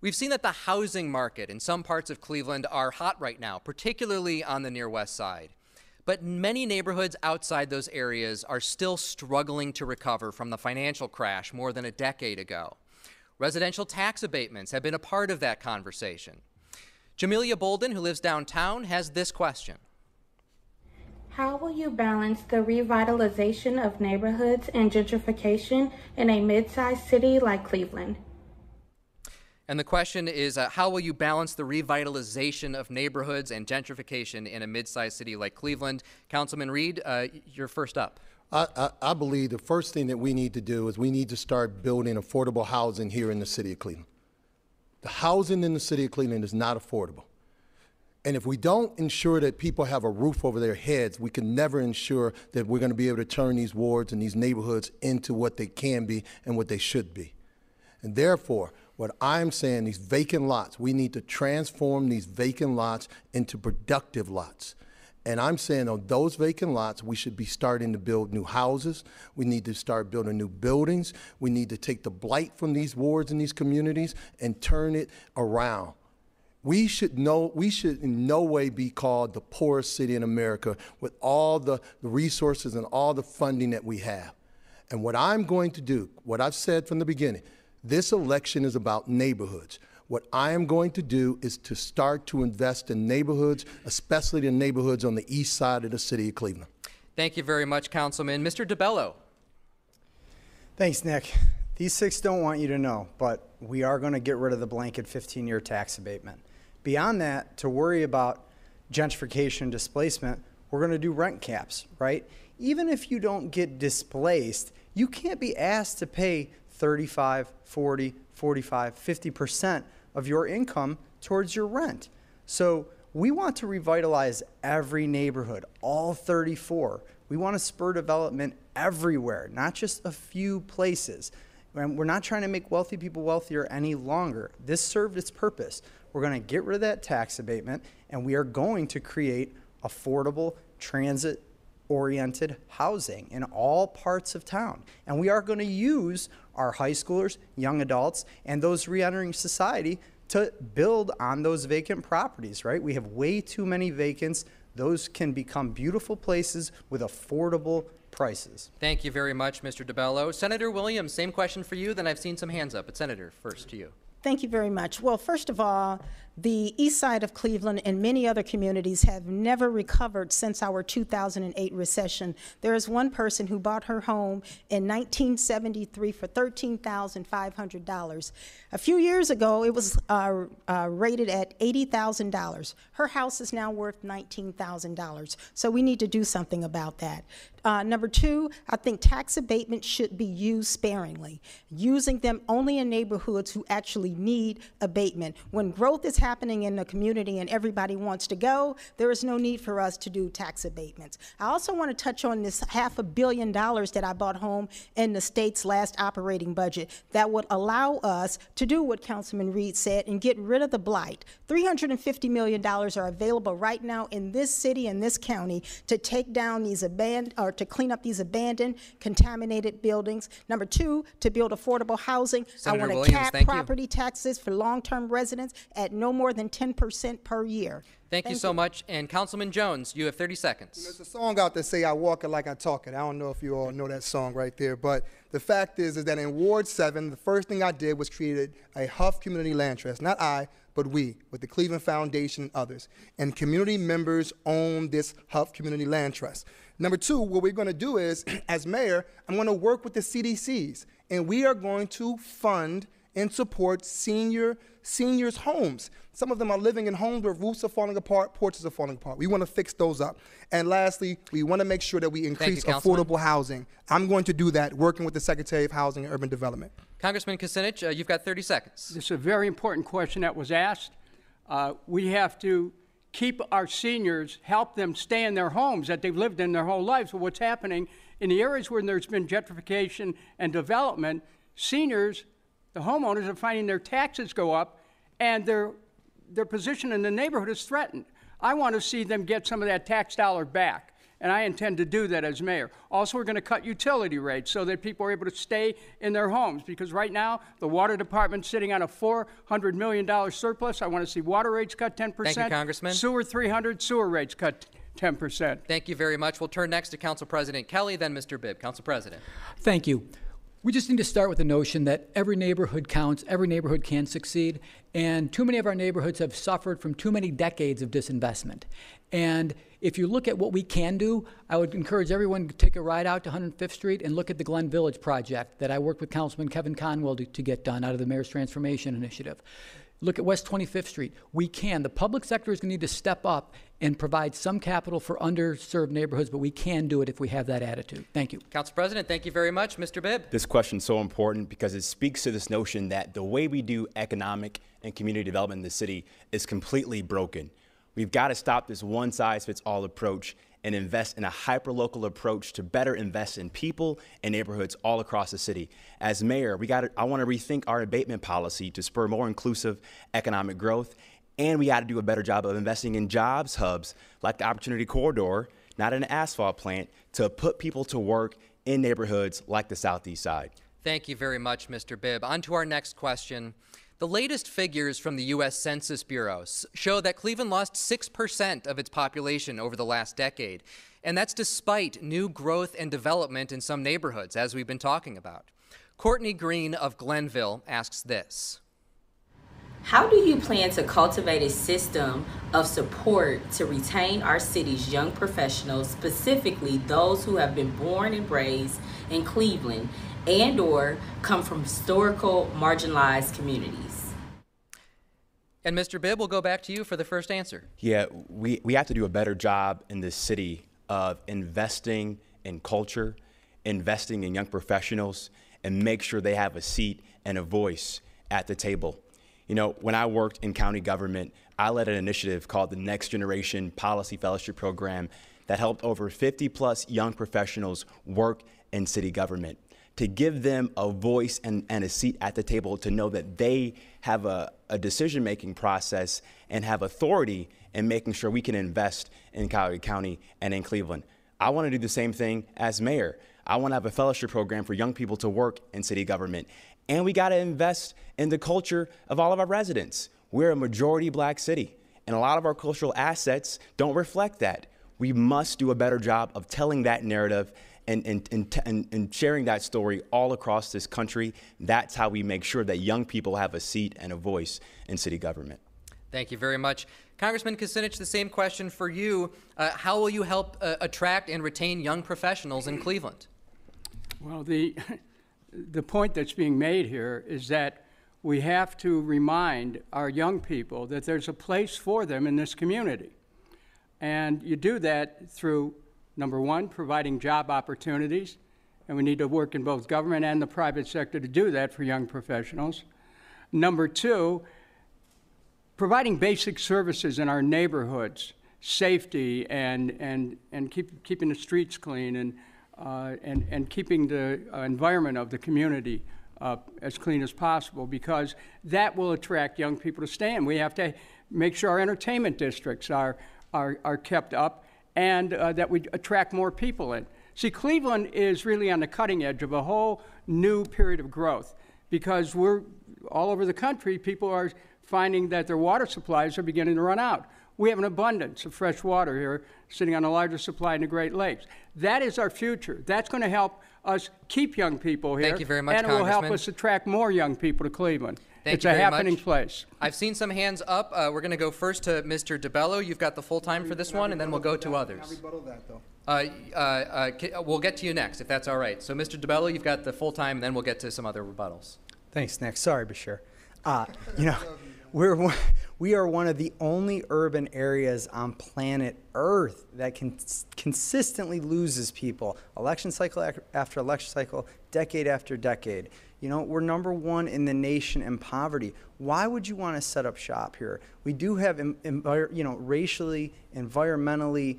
We've seen that the housing market in some parts of Cleveland are hot right now, particularly on the near west side. But many neighborhoods outside those areas are still struggling to recover from the financial crash more than a decade ago. Residential tax abatements have been a part of that conversation. Jamelia Bolden, who lives downtown, has this question. How will you balance the revitalization of neighborhoods and gentrification in a mid-sized city like Cleveland? And the question is, uh, how will you balance the revitalization of neighborhoods and gentrification in a mid-sized city like Cleveland? Councilman Reed, uh, you're first up. I, I, I believe the first thing that we need to do is we need to start building affordable housing here in the city of Cleveland. The housing in the city of Cleveland is not affordable. And if we don't ensure that people have a roof over their heads, we can never ensure that we're going to be able to turn these wards and these neighborhoods into what they can be and what they should be. And therefore, what I'm saying, these vacant lots, we need to transform these vacant lots into productive lots. And I'm saying on those vacant lots, we should be starting to build new houses. We need to start building new buildings. We need to take the blight from these wards and these communities and turn it around. We should, no, we should in no way be called the poorest city in America with all the, the resources and all the funding that we have. And what I'm going to do, what I've said from the beginning, this election is about neighborhoods. What I am going to do is to start to invest in neighborhoods, especially the neighborhoods on the east side of the city of Cleveland. Thank you very much, Councilman. Mister DiBello. Thanks, Nick. These six don't want you to know, but we are going to get rid of the blanket fifteen-year tax abatement. Beyond that, to worry about gentrification and displacement, we're going to do rent caps, right? Even if you don't get displaced, you can't be asked to pay thirty-five, forty, forty-five, fifty percent of your income towards your rent. So we want to revitalize every neighborhood, all thirty-four. We want to spur development everywhere, not just a few places. And we're not trying to make wealthy people wealthier any longer. This served its purpose. We're going to get rid of that tax abatement, and we are going to create affordable transit-oriented housing in all parts of town. And we are going to use our high schoolers, young adults, and those re-entering society to build on those vacant properties, right? We have way too many vacants. Those can become beautiful places with affordable prices. Thank you very much, Mister DiBello. Senator Williams, same question for you, then I've seen some hands up. But Senator, first to you. Thank you very much. Well, first of all, the east side of Cleveland and many other communities have never recovered since our two thousand eight recession. There is one person who bought her home in nineteen seventy-three for thirteen thousand five hundred dollars. A few years ago, it was uh, uh, rated at eighty thousand dollars. Her house is now worth nineteen thousand dollars. So we need to do something about that. Uh, number two, I think tax abatements should be used sparingly, using them only in neighborhoods who actually need abatement. When growth is happening in the community and everybody wants to go, there is no need for us to do tax abatements. I also want to touch on this half a billion dollars that I bought home in the state's last operating budget that would allow us to do what Councilman Reed said and get rid of the blight. three hundred fifty million dollars are available right now in this city and this county to take down these abandoned, or to clean up these abandoned, contaminated buildings. Number two, to build affordable housing. Senator I want to Williams, cap property you. taxes for long-term residents at no more than ten percent per year. Thank, thank you so you. much. And Councilman Jones, you have thirty seconds. You know, there's a song out there say, I walk it like I talk it. I don't know if you all know that song right there, but the fact is, is that in Ward seven, the first thing I did was created a Huff Community Land Trust. Not I, but we, with the Cleveland Foundation and others. And community members own this Huff Community Land Trust. Number two, what we're going to do is, as mayor, I'm going to work with the C D Cs, and we are going to fund and support senior seniors' homes. Some of them are living in homes where roofs are falling apart, porches are falling apart. We want to fix those up. And lastly, we want to make sure that we increase you, affordable housing. I'm going to do that, working with the Secretary of Housing and Urban Development. Congressman Kucinich, uh, you've got thirty seconds. This is a very important question that was asked. Uh, we have to keep our seniors, help them stay in their homes that they've lived in their whole lives. But what's happening in the areas where there's been gentrification and development, seniors, the homeowners are finding their taxes go up and their, their position in the neighborhood is threatened. I want to see them get some of that tax dollar back, and I intend to do that as mayor. Also, we're going to cut utility rates so that people are able to stay in their homes, because right now the water department's sitting on a four hundred million dollars surplus. I want to see water rates cut ten percent. Thank you, Congressman. Sewer three hundred, sewer rates cut ten percent. Thank you very much. We'll turn next to Council President Kelly, then Mister Bibb. Council President. Thank you. We just need to start with the notion that every neighborhood counts, every neighborhood can succeed, and too many of our neighborhoods have suffered from too many decades of disinvestment. And if you look at what we can do, I would encourage everyone to take a ride out to one hundred fifth street and look at the Glen Village project that I worked with Councilman Kevin Conwell to, to get done out of the Mayor's Transformation Initiative. Look at West twenty-fifth street. We can. The public sector is going to need to step up and provide some capital for underserved neighborhoods, but we can do it if we have that attitude. Thank you. Council President, thank you very much. Mister Bibb. This question is so important because it speaks to this notion that the way we do economic and community development in the city is completely broken. We've got to stop this one-size-fits-all approach and invest in a hyper-local approach to better invest in people and neighborhoods all across the city. As mayor, we got to, I want to rethink our abatement policy to spur more inclusive economic growth. And we got to do a better job of investing in jobs hubs like the Opportunity Corridor, not an asphalt plant, to put people to work in neighborhoods like the Southeast Side. Thank you very much, Mister Bibb. On to our next question. The latest figures from the U S Census Bureau show that Cleveland lost six percent of its population over the last decade, and that's despite new growth and development in some neighborhoods, as we've been talking about. Courtney Green of Glenville asks this. How do you plan to cultivate a system of support to retain our city's young professionals, specifically those who have been born and raised in Cleveland and or come from historical marginalized communities? And Mister Bibb, we'll go back to you for the first answer. Yeah, we, we have to do a better job in this city of investing in culture, investing in young professionals, and make sure they have a seat and a voice at the table. You know, when I worked in county government, I led an initiative called the Next Generation Policy Fellowship Program that helped over fifty plus young professionals work in city government, to give them a voice and, and a seat at the table, to know that they have a, a decision-making process and have authority in making sure we can invest in Cuyahoga County and in Cleveland. I want to do the same thing as mayor. I want to have a fellowship program for young people to work in city government. And we got to invest in the culture of all of our residents. We're a majority black city, and a lot of our cultural assets don't reflect that. We must do a better job of telling that narrative And, and, and, and sharing that story all across this country. That's how we make sure that young people have a seat and a voice in city government. Thank you very much. Congressman Kucinich, the same question for you. Uh, how will you help uh, attract and retain young professionals in Cleveland? Well, the, the point that's being made here is that we have to remind our young people that there's a place for them in this community. And you do that through number one, providing job opportunities, and we need to work in both government and the private sector to do that for young professionals. Number two, providing basic services in our neighborhoods, safety and, and, and keep, keeping the streets clean and, uh, and, and keeping the environment of the community uh, as clean as possible, because that will attract young people to stay in. We have to make sure our entertainment districts are, are, are kept up, and uh, that we attract more people in. See, Cleveland is really on the cutting edge of a whole new period of growth, because we're all over the country, people are finding that their water supplies are beginning to run out. We have an abundance of fresh water here, sitting on a larger supply in the Great Lakes. That is our future. That's going to help us keep young people here. Thank you very much, and it will help us attract more young people to Cleveland. Thank it's you a very happening much. place. I've seen some hands up. Uh, we're going to go first to Mister DiBello. You've got the full time for this one, and then we'll go to others. I'll rebuttal that, though. Uh, uh, uh, we'll get to you next, if that's all right. So, Mister DiBello, you've got the full time, and then we'll get to some other rebuttals. Thanks, Nick. Sorry, Bashir. Uh, you know, we're we are one of the only urban areas on planet Earth that can consistently loses people, election cycle after election cycle, decade after decade. You know, we're number one in the nation in poverty. Why would you want to set up shop here? We do have, you know, racially, environmentally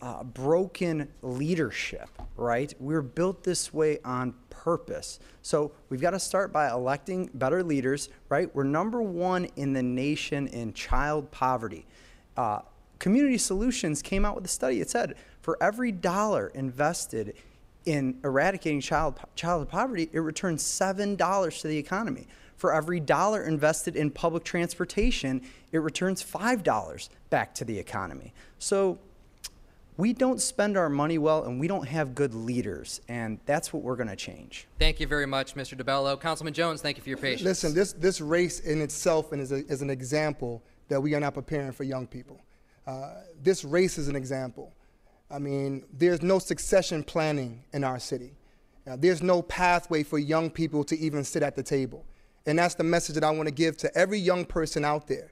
uh, broken leadership, right? We're built this way on purpose. So we've got to start by electing better leaders, right? We're number one in the nation in child poverty. Uh, Community Solutions came out with a study. It said for every dollar invested in eradicating child, child poverty, it returns seven dollars to the economy. For every dollar invested in public transportation, it returns five dollars back to the economy. So we don't spend our money well, and we don't have good leaders, and that's what we're going to change. Thank you very much, Mister DiBello. Councilman Jones, thank you for your patience. Listen, this, this race in itself is, a, is an example that we are not preparing for young people. Uh, this race is an example. I mean, there's no succession planning in our city. Uh, there's no pathway for young people to even sit at the table. And that's the message that I want to give to every young person out there.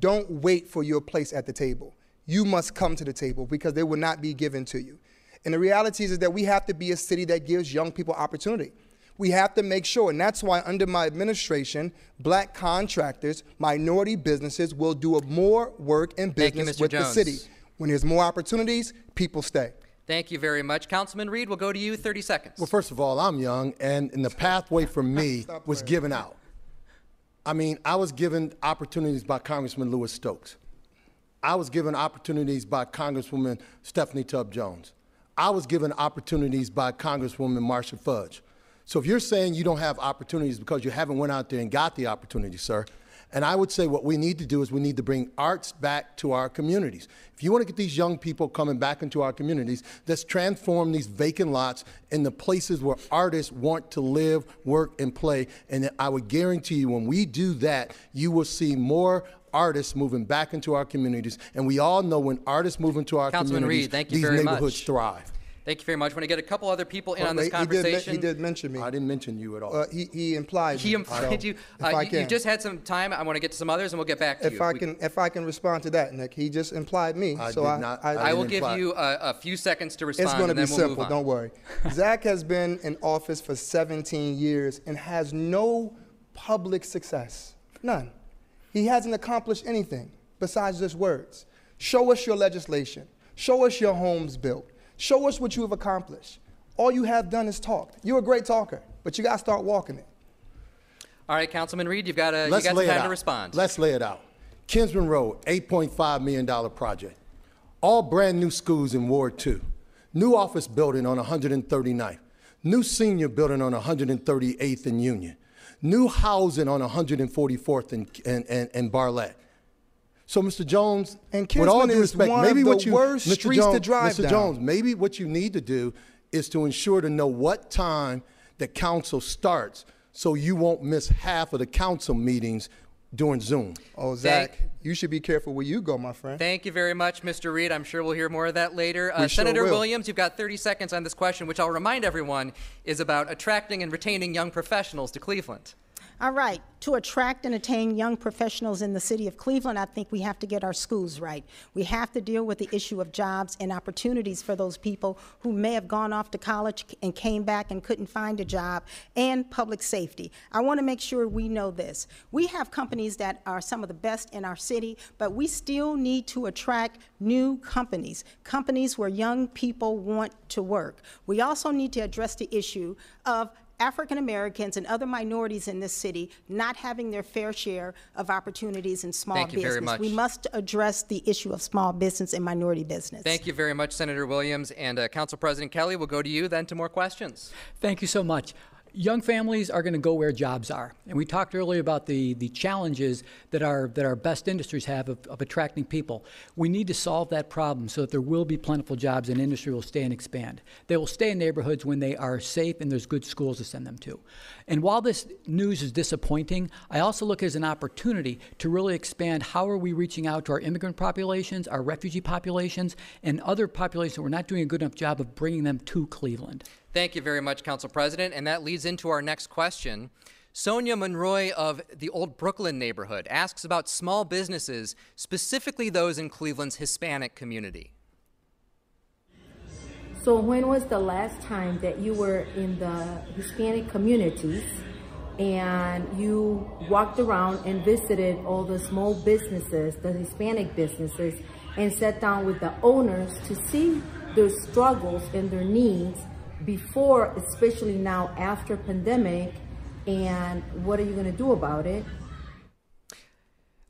Don't wait for your place at the table. You must come to the table, because they will not be given to you. And the reality is, is that we have to be a city that gives young people opportunity. We have to make sure, and that's why under my administration, black contractors, minority businesses will do more work in business with the city. When there's more opportunities, people stay. Thank you very much. Councilman Reed, we'll go to you, thirty seconds. Well, first of all, I'm young, and, and the pathway for me was given out. I mean, I was given opportunities by Congressman Lewis Stokes. I was given opportunities by Congresswoman Stephanie Tubb Jones. I was given opportunities by Congresswoman Marsha Fudge. So if you're saying you don't have opportunities because you haven't went out there and got the opportunity, sir, and I would say what we need to do is we need to bring arts back to our communities. If you want to get these young people coming back into our communities, let's transform these vacant lots into places where artists want to live, work, and play. And I would guarantee you, when we do that, you will see more artists moving back into our communities. And we all know when artists move into our Councilman communities, Reed, thank you these very neighborhoods much. thrive. Thank you very much. I want to get a couple other people in well, on this he conversation. Did, he did mention me. I didn't mention you at all. Uh, he, he implied He implied you. Uh, you, you. You just had some time. I want to get to some others, and we'll get back to if you. I if, can, if I can respond to that, Nick. He just implied me. I so did I, not, I, I, I will give imply. you a, a few seconds to respond. It's going to be we'll simple. Don't worry. Zach has been in office for seventeen years and has no public success. None. He hasn't accomplished anything besides just words. Show us your legislation. Show us your homes built. Show us what you have accomplished. All you have done is talked. You're a great talker, but you got to start walking it. All right, Councilman Reed, you've got a, you got some time to respond. Let's lay it out. Kinsman Road, eight point five million dollar project. All brand new schools in Ward two. New office building on one hundred thirty-ninth. New senior building on one hundred thirty-eighth and Union. New housing on one hundred forty-fourth and, and, and, and Barlett. So, Mister Jones, and with all due respect, maybe what you, Mister Jones, Mister Jones, maybe what you need to do is to ensure to know what time the council starts, so you won't miss half of the council meetings during Zoom. Oh, Zach, thank, you should be careful where you go, my friend. Thank you very much, Mister Reed. I'm sure we'll hear more of that later. Uh, Senator sure Williams, you've got thirty seconds on this question, which I'll remind everyone is about attracting and retaining young professionals to Cleveland. All right. To attract and attain young professionals in the city of Cleveland, I think we have to get our schools right. We have to deal with the issue of jobs and opportunities for those people who may have gone off to college and came back and couldn't find a job, and public safety. I want to make sure we know this. We have companies that are some of the best in our city, but we still need to attract new companies, companies where young people want to work. We also need to address the issue of African Americans and other minorities in this city not having their fair share of opportunities in small business. Thank you very much. We must address the issue of small business and minority business. Thank you very much, Senator Williams. And uh, Council President Kelly, we'll go to you then to more questions. Thank you so much. Young families are going to go where jobs are. And we talked earlier about the, the challenges that our, that our best industries have of, of attracting people. We need to solve that problem so that there will be plentiful jobs and industry will stay and expand. They will stay in neighborhoods when they are safe and there's good schools to send them to. And while this news is disappointing, I also look at it as an opportunity to really expand how are we reaching out to our immigrant populations, our refugee populations, and other populations that we're not doing a good enough job of bringing them to Cleveland. Thank you very much, Council President. And that leads into our next question. Sonia Monroy of the Old Brooklyn neighborhood asks about small businesses, specifically those in Cleveland's Hispanic community. So when was the last time that you were in the Hispanic communities and you walked around and visited all the small businesses, the Hispanic businesses, and sat down with the owners to see their struggles and their needs before, especially now after pandemic, and what are you going to do about it?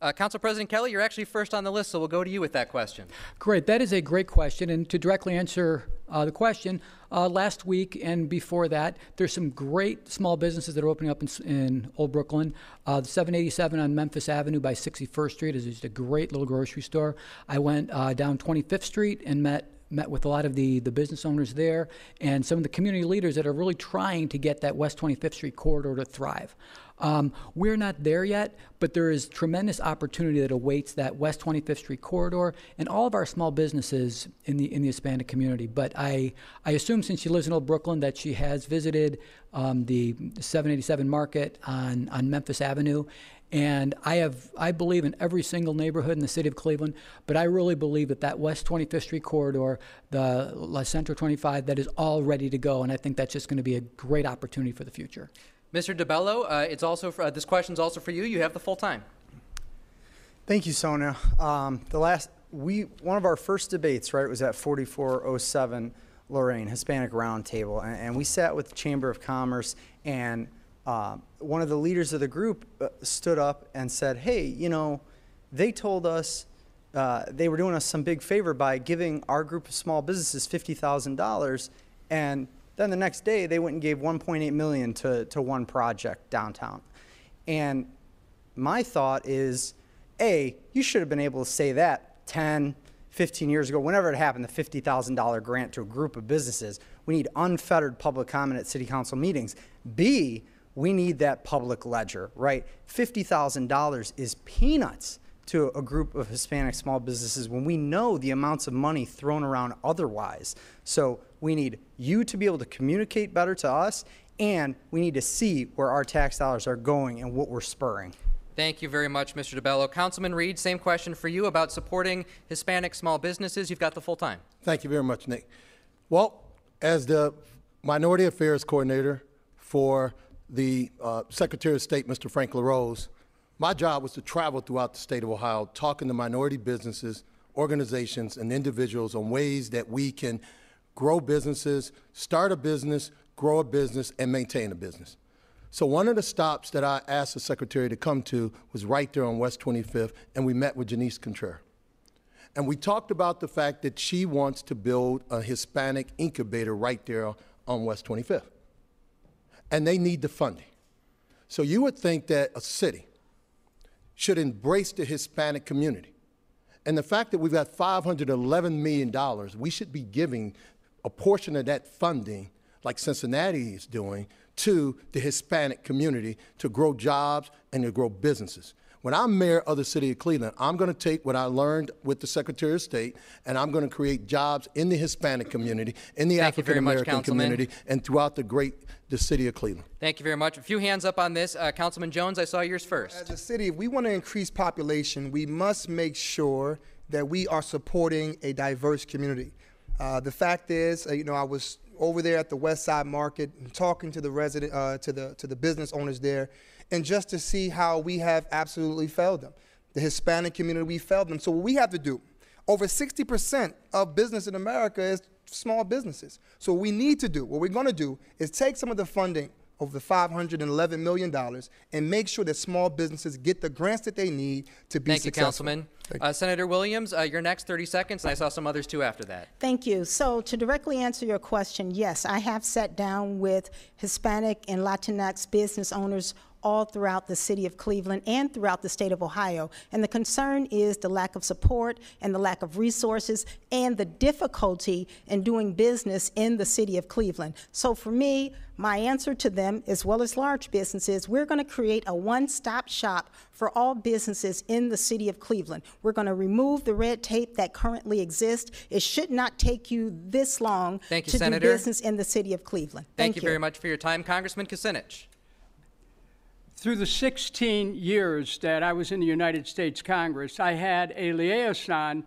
Uh, Council President Kelly, you're actually first on the list, so we'll go to you with that question. Great. That is a great question. And to directly answer uh, the question, uh, last week and before that, there's some great small businesses that are opening up in, in Old Brooklyn. Uh, the seven eighty-seven on Memphis Avenue by sixty-first street is just a great little grocery store. I went uh, down twenty-fifth street and met met with a lot of the, the business owners there and some of the community leaders that are really trying to get that West twenty-fifth street corridor to thrive. Um, we're not there yet, but there is tremendous opportunity that awaits that West twenty-fifth street corridor and all of our small businesses in the in the Hispanic community. But I, I assume since she lives in Old Brooklyn that she has visited um, the seven eighty-seven market on, on Memphis Avenue. And I have, I believe in every single neighborhood in the city of Cleveland, but I really believe that that West twenty-fifth street corridor, the La Centro twenty-five, that is all ready to go. And I think that's just going to be a great opportunity for the future. Mister DiBello, uh, it's also for, uh, this question is also for you. You have the full time. Thank you, Sonia. Um, the last, we, one of our first debates, right, was at forty-four oh seven Lorraine, Hispanic Roundtable. And, and we sat with the Chamber of Commerce and Uh, one of the leaders of the group uh, stood up and said, hey, you know, they told us uh, they were doing us some big favor by giving our group of small businesses fifty thousand dollars. And then the next day they went and gave one point eight million dollars to, to one project downtown. And my thought is, A, you should have been able to say that ten, fifteen years ago, whenever it happened, the fifty thousand dollar grant to a group of businesses. We need unfettered public comment at city council meetings. B, we need that public ledger, right? fifty thousand dollars is peanuts to a group of Hispanic small businesses when we know the amounts of money thrown around otherwise. So we need you to be able to communicate better to us, and we need to see where our tax dollars are going and what we're spurring. Thank you very much, Mister DiBello. Councilman Reed, same question for you about supporting Hispanic small businesses. You've got the full time. Thank you very much, Nick. Well, as the Minority Affairs Coordinator for the uh, Secretary of State, Mister Frank LaRose, my job was to travel throughout the state of Ohio, talking to minority businesses, organizations, and individuals on ways that we can grow businesses, start a business, grow a business, and maintain a business. So one of the stops that I asked the Secretary to come to was right there on West twenty-fifth, and we met with Janice Contreras. And we talked about the fact that she wants to build a Hispanic incubator right there on West twenty-fifth. And they need the funding. So you would think that a city should embrace the Hispanic community. And the fact that we've got five hundred eleven million dollars, we should be giving a portion of that funding, like Cincinnati is doing, to the Hispanic community to grow jobs and to grow businesses. When I'm mayor of the city of Cleveland, I'm going to take what I learned with the Secretary of State, and I'm going to create jobs in the Hispanic community, in the African-American community, and throughout the great the city of Cleveland. Thank you very much. A few hands up on this. Uh, Councilman Jones, I saw yours first. As a city, if we want to increase population, we must make sure that we are supporting a diverse community. Uh, the fact is, uh, you know, I was over there at the West Side Market and talking to the resident, uh, to the to the business owners there, and just to see how we have absolutely failed them. The Hispanic community, we failed them. So what we have to do, over sixty percent of business in America is small businesses. So what we need to do, what we're gonna do, is take some of the funding of the five hundred eleven million dollars and make sure that small businesses get the grants that they need to be successful. Thank you, Councilman. Thank you. Uh, Senator Williams, uh, your next thirty seconds, and I saw some others too after that. Thank you. So to directly answer your question, yes, I have sat down with Hispanic and Latinx business owners all throughout the city of Cleveland and throughout the state of Ohio. And the concern is the lack of support and the lack of resources and the difficulty in doing business in the city of Cleveland. So for me, my answer to them, as well as large businesses, we're going to create a one-stop shop for all businesses in the city of Cleveland. We're going to remove the red tape that currently exists. It should not take you this long Thank you, to Senator. do business in the city of Cleveland. Thank, Thank you, you very much for your time. Congressman Kucinich. Through the sixteen years that I was in the United States Congress, I had a liaison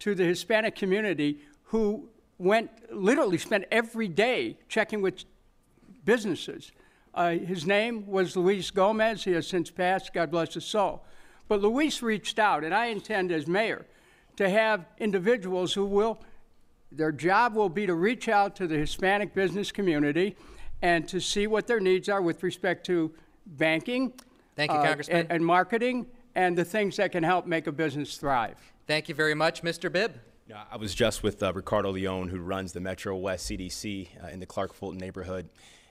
to the Hispanic community who went, literally spent every day checking with businesses. Uh, his name was Luis Gomez. He has since passed, God bless his soul. But Luis reached out, and I intend as mayor to have individuals who will, their job will be to reach out to the Hispanic business community and to see what their needs are with respect to banking, Thank you, Congressman. Uh, and, and marketing and the things that can help make a business thrive. Thank you very much, Mister Bibb. Yeah, I was just with uh, Ricardo Leone, who runs the Metro West C D C uh, in the Clark Fulton neighborhood.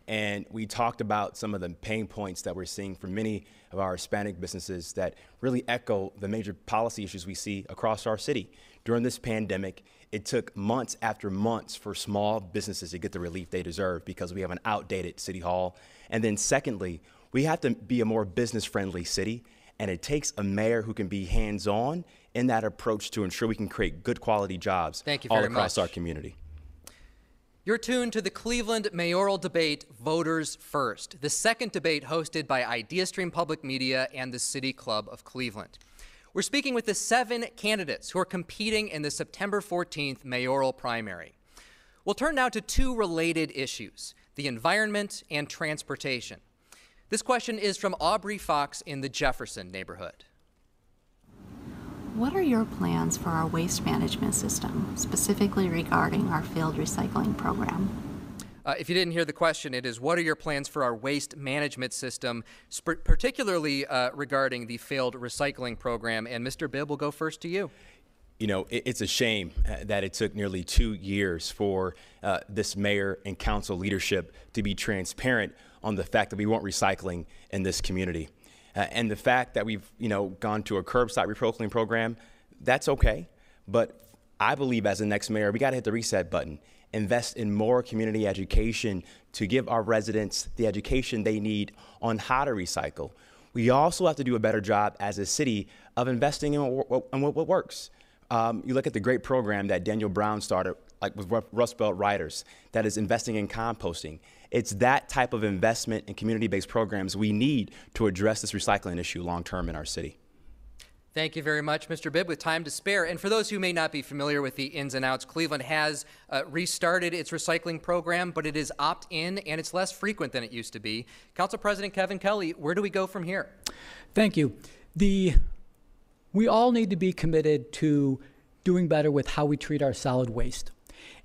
And we talked about some of the pain points that we're seeing from many of our Hispanic businesses that really echo the major policy issues we see across our city. During this pandemic, it took months after months for small businesses to get the relief they deserve because we have an outdated city hall. And then secondly, we have to be a more business-friendly city, and it takes a mayor who can be hands-on in that approach to ensure we can create good quality jobs all across our community. You're tuned to the Cleveland mayoral debate, Voters First, the second debate hosted by Ideastream Public Media and the City Club of Cleveland. We're speaking with the seven candidates who are competing in the September fourteenth mayoral primary. We'll turn now to two related issues, the environment and transportation. This question is from Aubrey Fox in the Jefferson neighborhood. What are your plans for our waste management system, specifically regarding our field recycling program? Uh, if you didn't hear the question, it is, what are your plans for our waste management system, sp- particularly uh, regarding the failed recycling program? And Mister Bibb, will go first to you. You know, it, it's a shame that it took nearly two years for uh, this mayor and council leadership to be transparent on the fact that we want recycling in this community. Uh, and the fact that we've, you know, gone to a curbside recycling program, that's okay. But I believe as the next mayor, we got to hit the reset button, invest in more community education to give our residents the education they need on how to recycle. We also have to do a better job as a city of investing in what, in what, what works. Um, you look at the great program that Daniel Brown started, like with Rust Belt Riders, that is investing in composting. It's that type of investment in community-based programs we need to address this recycling issue long-term in our city. Thank you very much, Mister Bibb, with time to spare. And for those who may not be familiar with the ins and outs, Cleveland has uh, restarted its recycling program, but it is opt-in and it's less frequent than it used to be. Council President Kevin Kelly, where do we go from here? Thank you. The, we all need to be committed to doing better with how we treat our solid waste.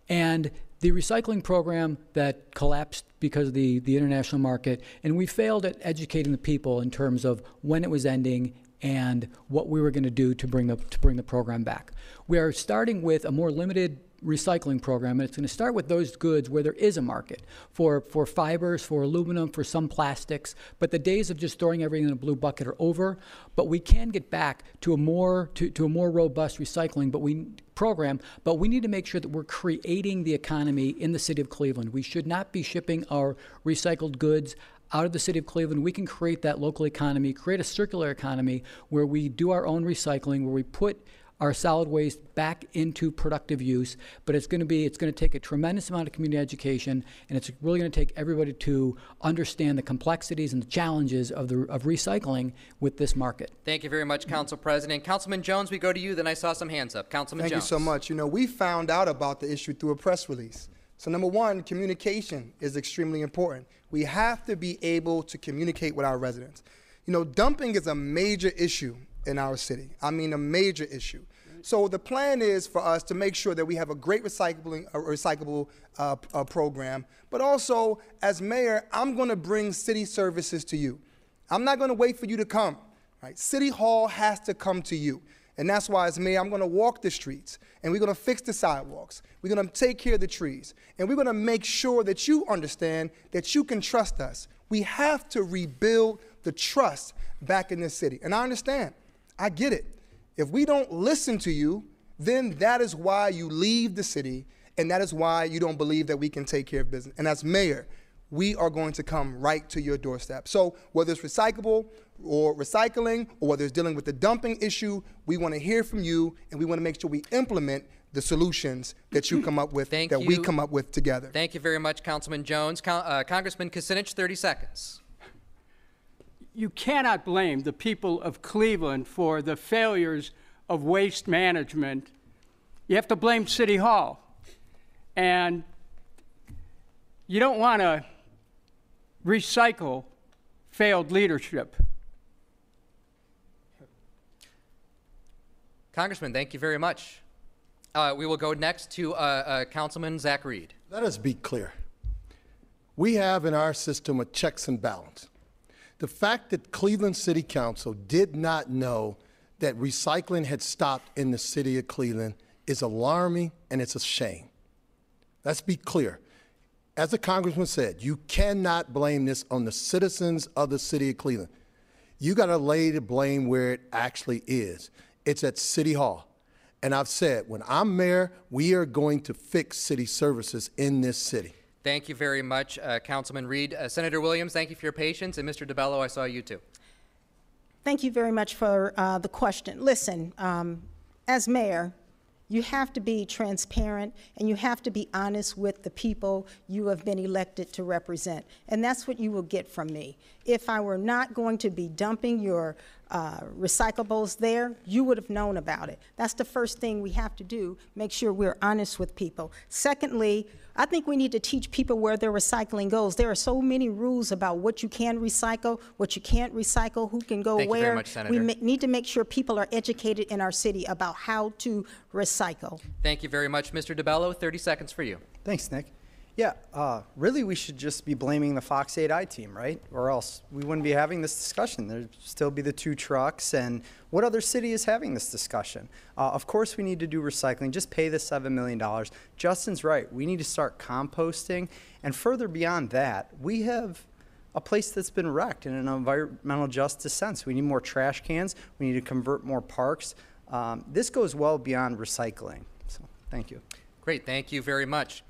And the recycling program that collapsed because of the, the international market, and we failed at educating the people in terms of when it was ending and what we were going to do to bring the to bring the program back. We are starting with a more limited recycling program, and it's going to start with those goods where there is a market for for fibers, for aluminum, for some plastics. But the days of just throwing everything in a blue bucket are over. But we can get back to a more to, to a more robust recycling. But we program, but we need to make sure that we're creating the economy in the city of Cleveland. We should not be shipping our recycled goods out of the city of Cleveland. We can create that local economy, create a circular economy where we do our own recycling, where we put our solid waste back into productive use. But it's going to be, it's going to take a tremendous amount of community education, and it's really going to take everybody to understand the complexities and the challenges of the of recycling with this market. Thank you very much, Council President. Councilman Jones, we go to you. Then I saw some hands up. Councilman Jones. Thank you so much. You know, we found out about the issue through a press release. So number one, communication is extremely important. We have to be able to communicate with our residents. You know, dumping is a major issue in our city. I mean, a major issue. So the plan is for us to make sure that we have a great recycling, uh, recyclable uh, uh, program, but also as mayor, I'm going to bring city services to you. I'm not going to wait for you to come. Right? City Hall has to come to you. And that's why as mayor, I'm going to walk the streets, and we're going to fix the sidewalks. We're going to take care of the trees, and we're going to make sure that you understand that you can trust us. We have to rebuild the trust back in this city. And I understand. I get it. If we don't listen to you, then that is why you leave the city, and that is why you don't believe that we can take care of business. And as mayor, we are going to come right to your doorstep. So whether it's recyclable or recycling, or whether it's dealing with the dumping issue, we want to hear from you, and we want to make sure we implement the solutions that you come up with, Thank that you. we come up with together. Thank you very much, Councilman Jones. Con- uh, Congressman Kucinich, thirty seconds. You cannot blame the people of Cleveland for the failures of waste management. You have to blame City Hall. And you don't want to recycle failed leadership. Congressman, thank you very much. Uh, we will go next to uh, uh, Councilman Zach Reed. Let us be clear. We have in our system a checks and balance. The fact that Cleveland City Council did not know that recycling had stopped in the city of Cleveland is alarming, and it's a shame. Let's be clear. As the congressman said, you cannot blame this on the citizens of the city of Cleveland. You gotta lay the blame where it actually is. It's at City Hall. And I've said, when I'm mayor, we are going to fix city services in this city. Thank you very much, uh, Councilman Reed. Uh, Senator Williams, thank you for your patience. And Mister DiBello, I saw you too. Thank you very much for uh, the question. Listen, um, as mayor, you have to be transparent and you have to be honest with the people you have been elected to represent. And that's what you will get from me. If I were not going to be dumping your uh, recyclables there, you would have known about it. That's the first thing we have to do, make sure we're honest with people. Secondly, I think we need to teach people where their recycling goes. There are so many rules about what you can recycle, what you can't recycle, who can go where. Thank you very much, Senator. We ma- need to make sure people are educated in our city about how to recycle. Thank you very much, Mister DiBello. thirty seconds for you. Thanks, Nick. Yeah, uh, really we should just be blaming the Fox eight I team, right? Or else we wouldn't be having this discussion. There'd still be the two trucks, and what other city is having this discussion? Uh, of course we need to do recycling, just pay the seven million dollars. Justin's right, we need to start composting, and further beyond that, we have a place that's been wrecked in an environmental justice sense. We need more trash cans, we need to convert more parks. Um, this goes well beyond recycling, so thank you. Great, thank you very much.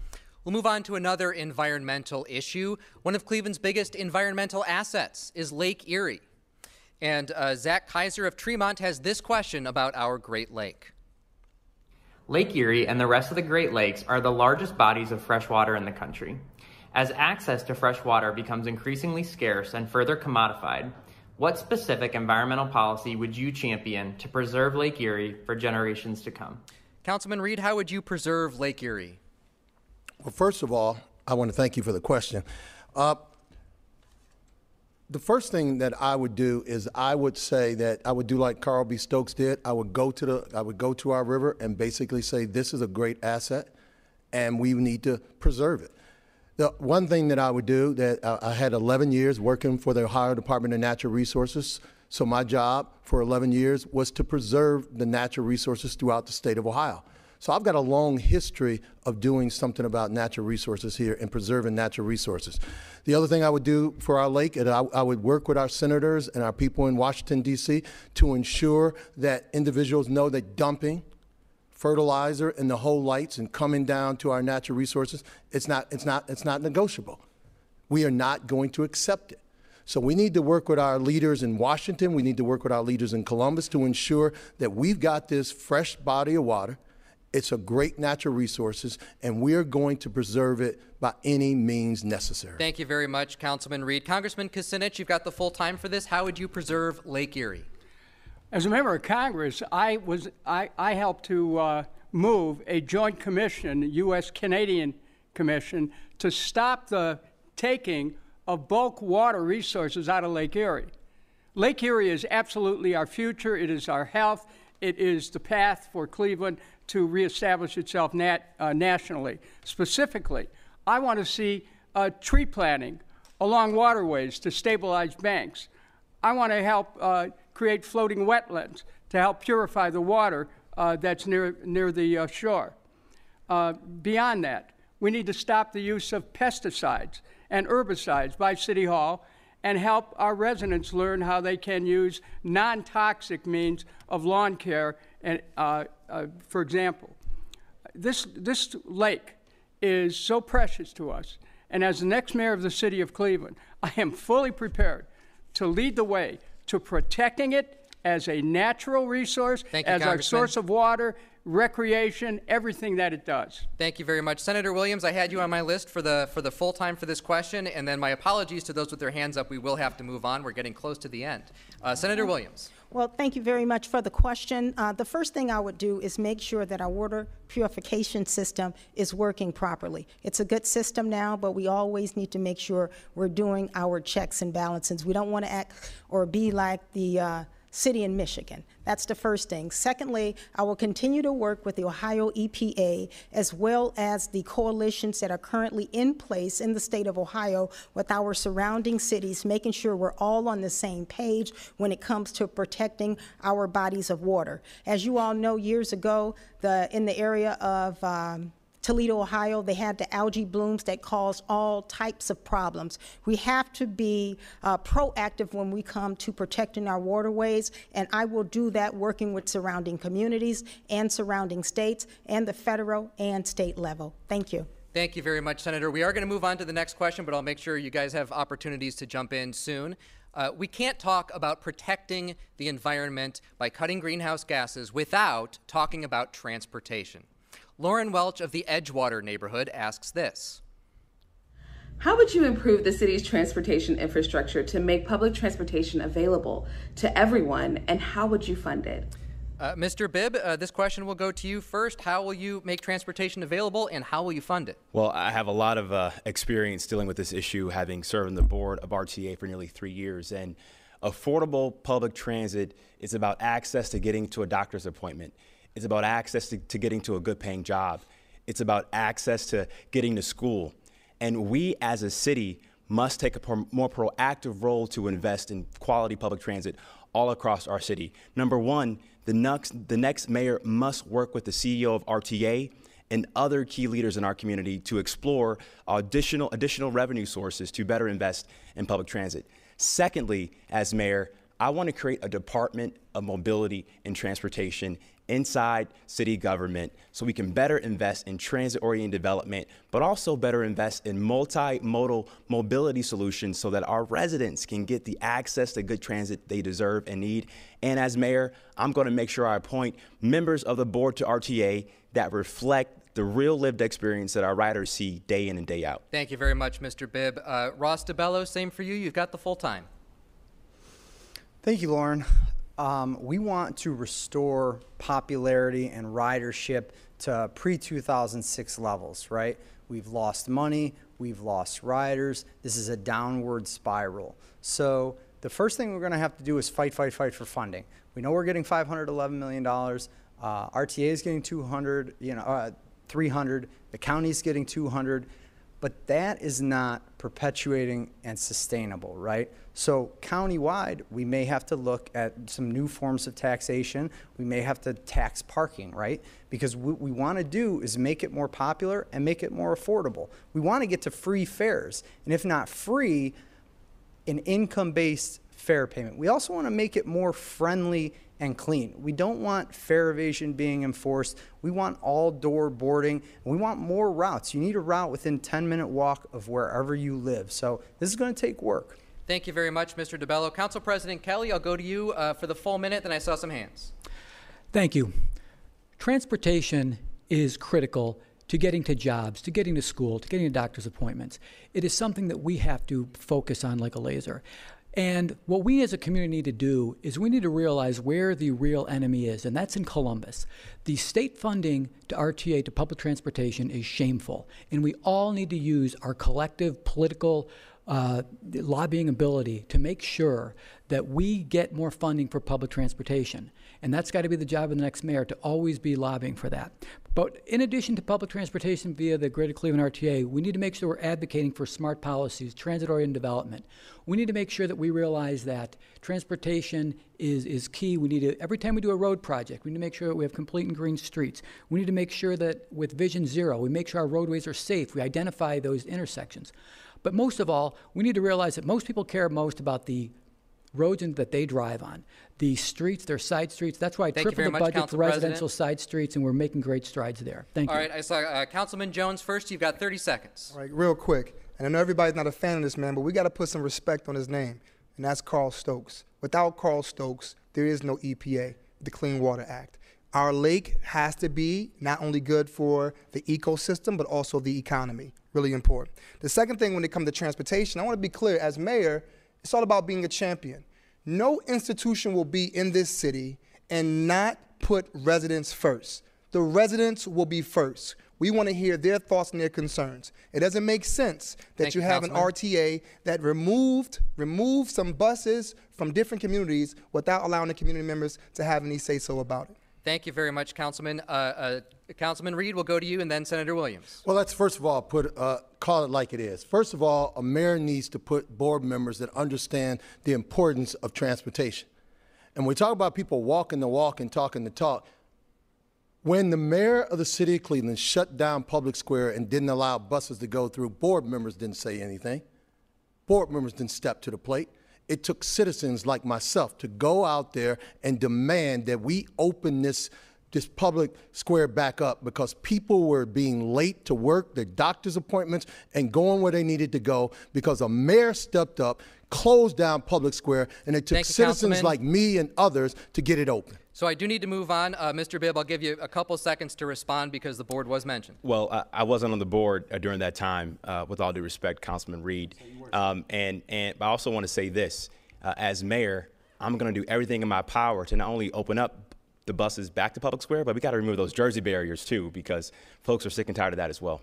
We'll move on to another environmental issue. One of Cleveland's biggest environmental assets is Lake Erie. And uh, Zach Kaiser of Tremont has this question about our Great Lake. Lake Erie and the rest of the Great Lakes are the largest bodies of fresh water in the country. As access to fresh water becomes increasingly scarce and further commodified, what specific environmental policy would you champion to preserve Lake Erie for generations to come? Councilman Reed, how would you preserve Lake Erie? Well, first of all, I want to thank you for the question. Uh, the first thing that I would do is I would say that I would do like Carl B. Stokes did. I would go to the I would go to our river and basically say this is a great asset, and we need to preserve it. The one thing that I would do that uh, I had eleven years working for the Ohio Department of Natural Resources. So my job for eleven years was to preserve the natural resources throughout the state of Ohio. So I've got a long history of doing something about natural resources here and preserving natural resources. The other thing I would do for our lake, and I, I would work with our senators and our people in Washington, D C to ensure that individuals know that dumping fertilizer and the whole lights and coming down to our natural resources, it's not, it's not, it's not negotiable. We are not going to accept it. So we need to work with our leaders in Washington. We need to work with our leaders in Columbus to ensure that we've got this fresh body of water. It's a great natural resources, and we're going to preserve it by any means necessary. Thank you very much, Councilman Reed. Congressman Kucinich, you've got the full time for this. How would you preserve Lake Erie? As a member of Congress, I was I, I helped to uh, move a joint commission, U S Canadian commission, to stop the taking of bulk water resources out of Lake Erie. Lake Erie is absolutely our future. It is our health. It is the path for Cleveland to reestablish itself nat uh, nationally. Specifically, I want to see uh, tree planting along waterways to stabilize banks. I want to help uh, create floating wetlands to help purify the water uh, that's near, near the uh, shore. Uh, beyond that, we need to stop the use of pesticides and herbicides by City Hall and help our residents learn how they can use non-toxic means of lawn care, and, uh, uh, for example. This, this lake is so precious to us, and as the next mayor of the city of Cleveland, I am fully prepared to lead the way to protecting it as a natural resource, Thank you, as our source of water, recreation, everything that it does. Thank you very much. Senator Williams, I had you on my list for the for the full time for this question, and then my apologies to those with their hands up. We will have to move on. We're getting close to the end. Uh, Senator Williams. Well, thank you very much for the question. Uh, the first thing I would do is make sure that our water purification system is working properly. It's a good system now, but we always need to make sure we're doing our checks and balances. We don't want to act or be like the uh, city in Michigan. That's the first thing. Secondly, I will continue to work with the Ohio E P A as well as the coalitions that are currently in place in the state of Ohio with our surrounding cities, making sure we're all on the same page when it comes to protecting our bodies of water. As you all know, years ago, the in the area of um, Toledo, Ohio, they had the algae blooms that caused all types of problems. We have to be uh, proactive when we come to protecting our waterways, and I will do that working with surrounding communities and surrounding states and the federal and state level. Thank you. Thank you very much, Senator. We are going to move on to the next question, but I'll make sure you guys have opportunities to jump in soon. Uh, we can't talk about protecting the environment by cutting greenhouse gases without talking about transportation. Lauren Welch of the Edgewater neighborhood asks this. How would you improve the city's transportation infrastructure to make public transportation available to everyone, and how would you fund it? Uh, Mister Bibb, uh, this question will go to you first. How will you make transportation available, and how will you fund it? Well, I have a lot of uh, experience dealing with this issue, having served on the board of R T A for nearly three years. And affordable public transit is about access to getting to a doctor's appointment. It's about access to, to getting to a good paying job. It's about access to getting to school. And we as a city must take a pro more proactive role to invest in quality public transit all across our city. Number one, the next, the next mayor must work with the C E O of R T A and other key leaders in our community to explore additional, additional revenue sources to better invest in public transit. Secondly, as mayor, I want to create a department of mobility and transportation inside city government so we can better invest in transit-oriented development, but also better invest in multimodal mobility solutions so that our residents can get the access to good transit they deserve and need. And as mayor, I'm going to make sure I appoint members of the board to R T A that reflect the real lived experience that our riders see day in and day out. Thank you very much, Mister Bibb. Uh, Ross DiBello, same for you. You've got the full time. Thank you, Lauren. Um, we want to restore popularity and ridership to pre two thousand six levels, right? We've lost money, we've lost riders. This is a downward spiral. So the first thing we're gonna have to do is fight, fight, fight for funding. We know we're getting five hundred eleven million dollars, uh, R T A is getting two hundred, you know, uh, three hundred, the county's getting two hundred, but that is not perpetuating and sustainable, right? So countywide, we may have to look at some new forms of taxation. We may have to tax parking, right? Because what we want to do is make it more popular and make it more affordable. We want to get to free fares, and if not free, an income-based fare payment. We also want to make it more friendly and clean. We don't want fare evasion being enforced. We want all door boarding. We want more routes. You need a route within ten minute walk of wherever you live. So this is going to take work. Thank you very much, Mister DiBello. Council President Kelly, I'll go to you uh, for the full minute, then I saw some hands. Thank you. Transportation is critical to getting to jobs, to getting to school, to getting to doctor's appointments. It is something that we have to focus on like a laser. And what we as a community need to do is we need to realize where the real enemy is, and that's in Columbus. The state funding to R T A, to public transportation, is shameful, and we all need to use our collective political uh, lobbying ability to make sure that we get more funding for public transportation. And that's got to be the job of the next mayor, to always be lobbying for that. But in addition to public transportation via the Greater Cleveland R T A, we need to make sure we're advocating for smart policies, transit-oriented development. We need to make sure that we realize that transportation is, is key. We need to, every time we do a road project, we need to make sure that we have complete and green streets. We need to make sure that with Vision Zero, we make sure our roadways are safe. We identify those intersections. But most of all, we need to realize that most people care most about the roads that they drive on, the streets, their side streets. That's why I tripled the budget much, for residential President. side streets, and we're making great strides there. Thank All you. All right, I saw uh, Councilman Jones first. You've got thirty seconds. All right, real quick. And I know everybody's not a fan of this man, but we got to put some respect on his name, and that's Carl Stokes. Without Carl Stokes, there is no E P A, the Clean Water Act. Our lake has to be not only good for the ecosystem, but also the economy. Really important. The second thing when it comes to transportation, I want to be clear, as mayor, it's all about being a champion. No institution will be in this city and not put residents first. The residents will be first. We want to hear their thoughts and their concerns. It doesn't make sense that Thank you have Councilman. an R T A that removed, removed some buses from different communities without allowing the community members to have any say-so about it. Thank you very much, Councilman. Uh, uh, Councilman Reed, we'll go to you, and then Senator Williams. Well, let's first of all put uh, call it like it is. First of all, a mayor needs to put board members that understand the importance of transportation. And we talk about people walking the walk and talking the talk. When the mayor of the city of Cleveland shut down Public Square and didn't allow buses to go through, board members didn't say anything. Board members didn't step to the plate. It took citizens like myself to go out there and demand that we open this, this public square back up, because people were being late to work, their doctor's appointments, and going where they needed to go because a mayor stepped up, closed down Public Square, and it took Thank citizens you, like me and others to get it open. So I do need to move on. Uh, Mister Bibb, I'll give you a couple seconds to respond because the board was mentioned. Well, I, I wasn't on the board uh, during that time, uh, with all due respect, Councilman Reed. Um, and, and I also want to say this. Uh, as mayor, I'm going to do everything in my power to not only open up the buses back to Public Square, but we got to remove those jersey barriers too, because folks are sick and tired of that as well.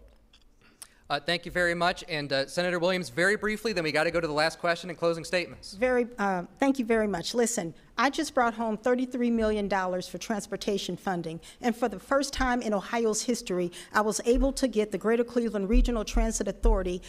Uh, thank you very much. And uh, Senator Williams, very briefly, then we got to go to the last question and closing statements. Very, uh, thank you very much. Listen, I just brought home thirty-three million dollars for transportation funding. And for the first time in Ohio's history, I was able to get the Greater Cleveland Regional Transit Authority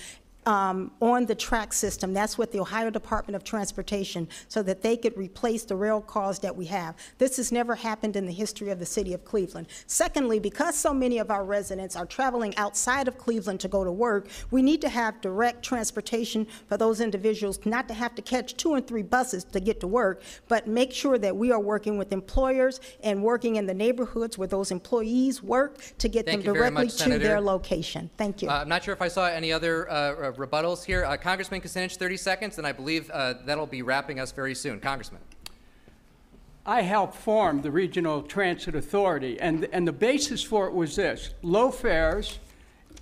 Um, on the track system. That's with the Ohio Department of Transportation, so that they could replace the rail cars that we have. This has never happened in the history of the city of Cleveland. Secondly, because so many of our residents are traveling outside of Cleveland to go to work, we need to have direct transportation for those individuals, not to have to catch two and three buses to get to work, but make sure that we are working with employers and working in the neighborhoods where those employees work to get Thank them directly much, to Senator. their location. Thank you. Uh, I'm not sure if I saw any other uh, rebuttals here. Uh, Congressman Kucinich, thirty seconds, and I believe uh, that'll be wrapping us very soon. Congressman. I helped form the Regional Transit Authority, and, and the basis for it was this: low fares,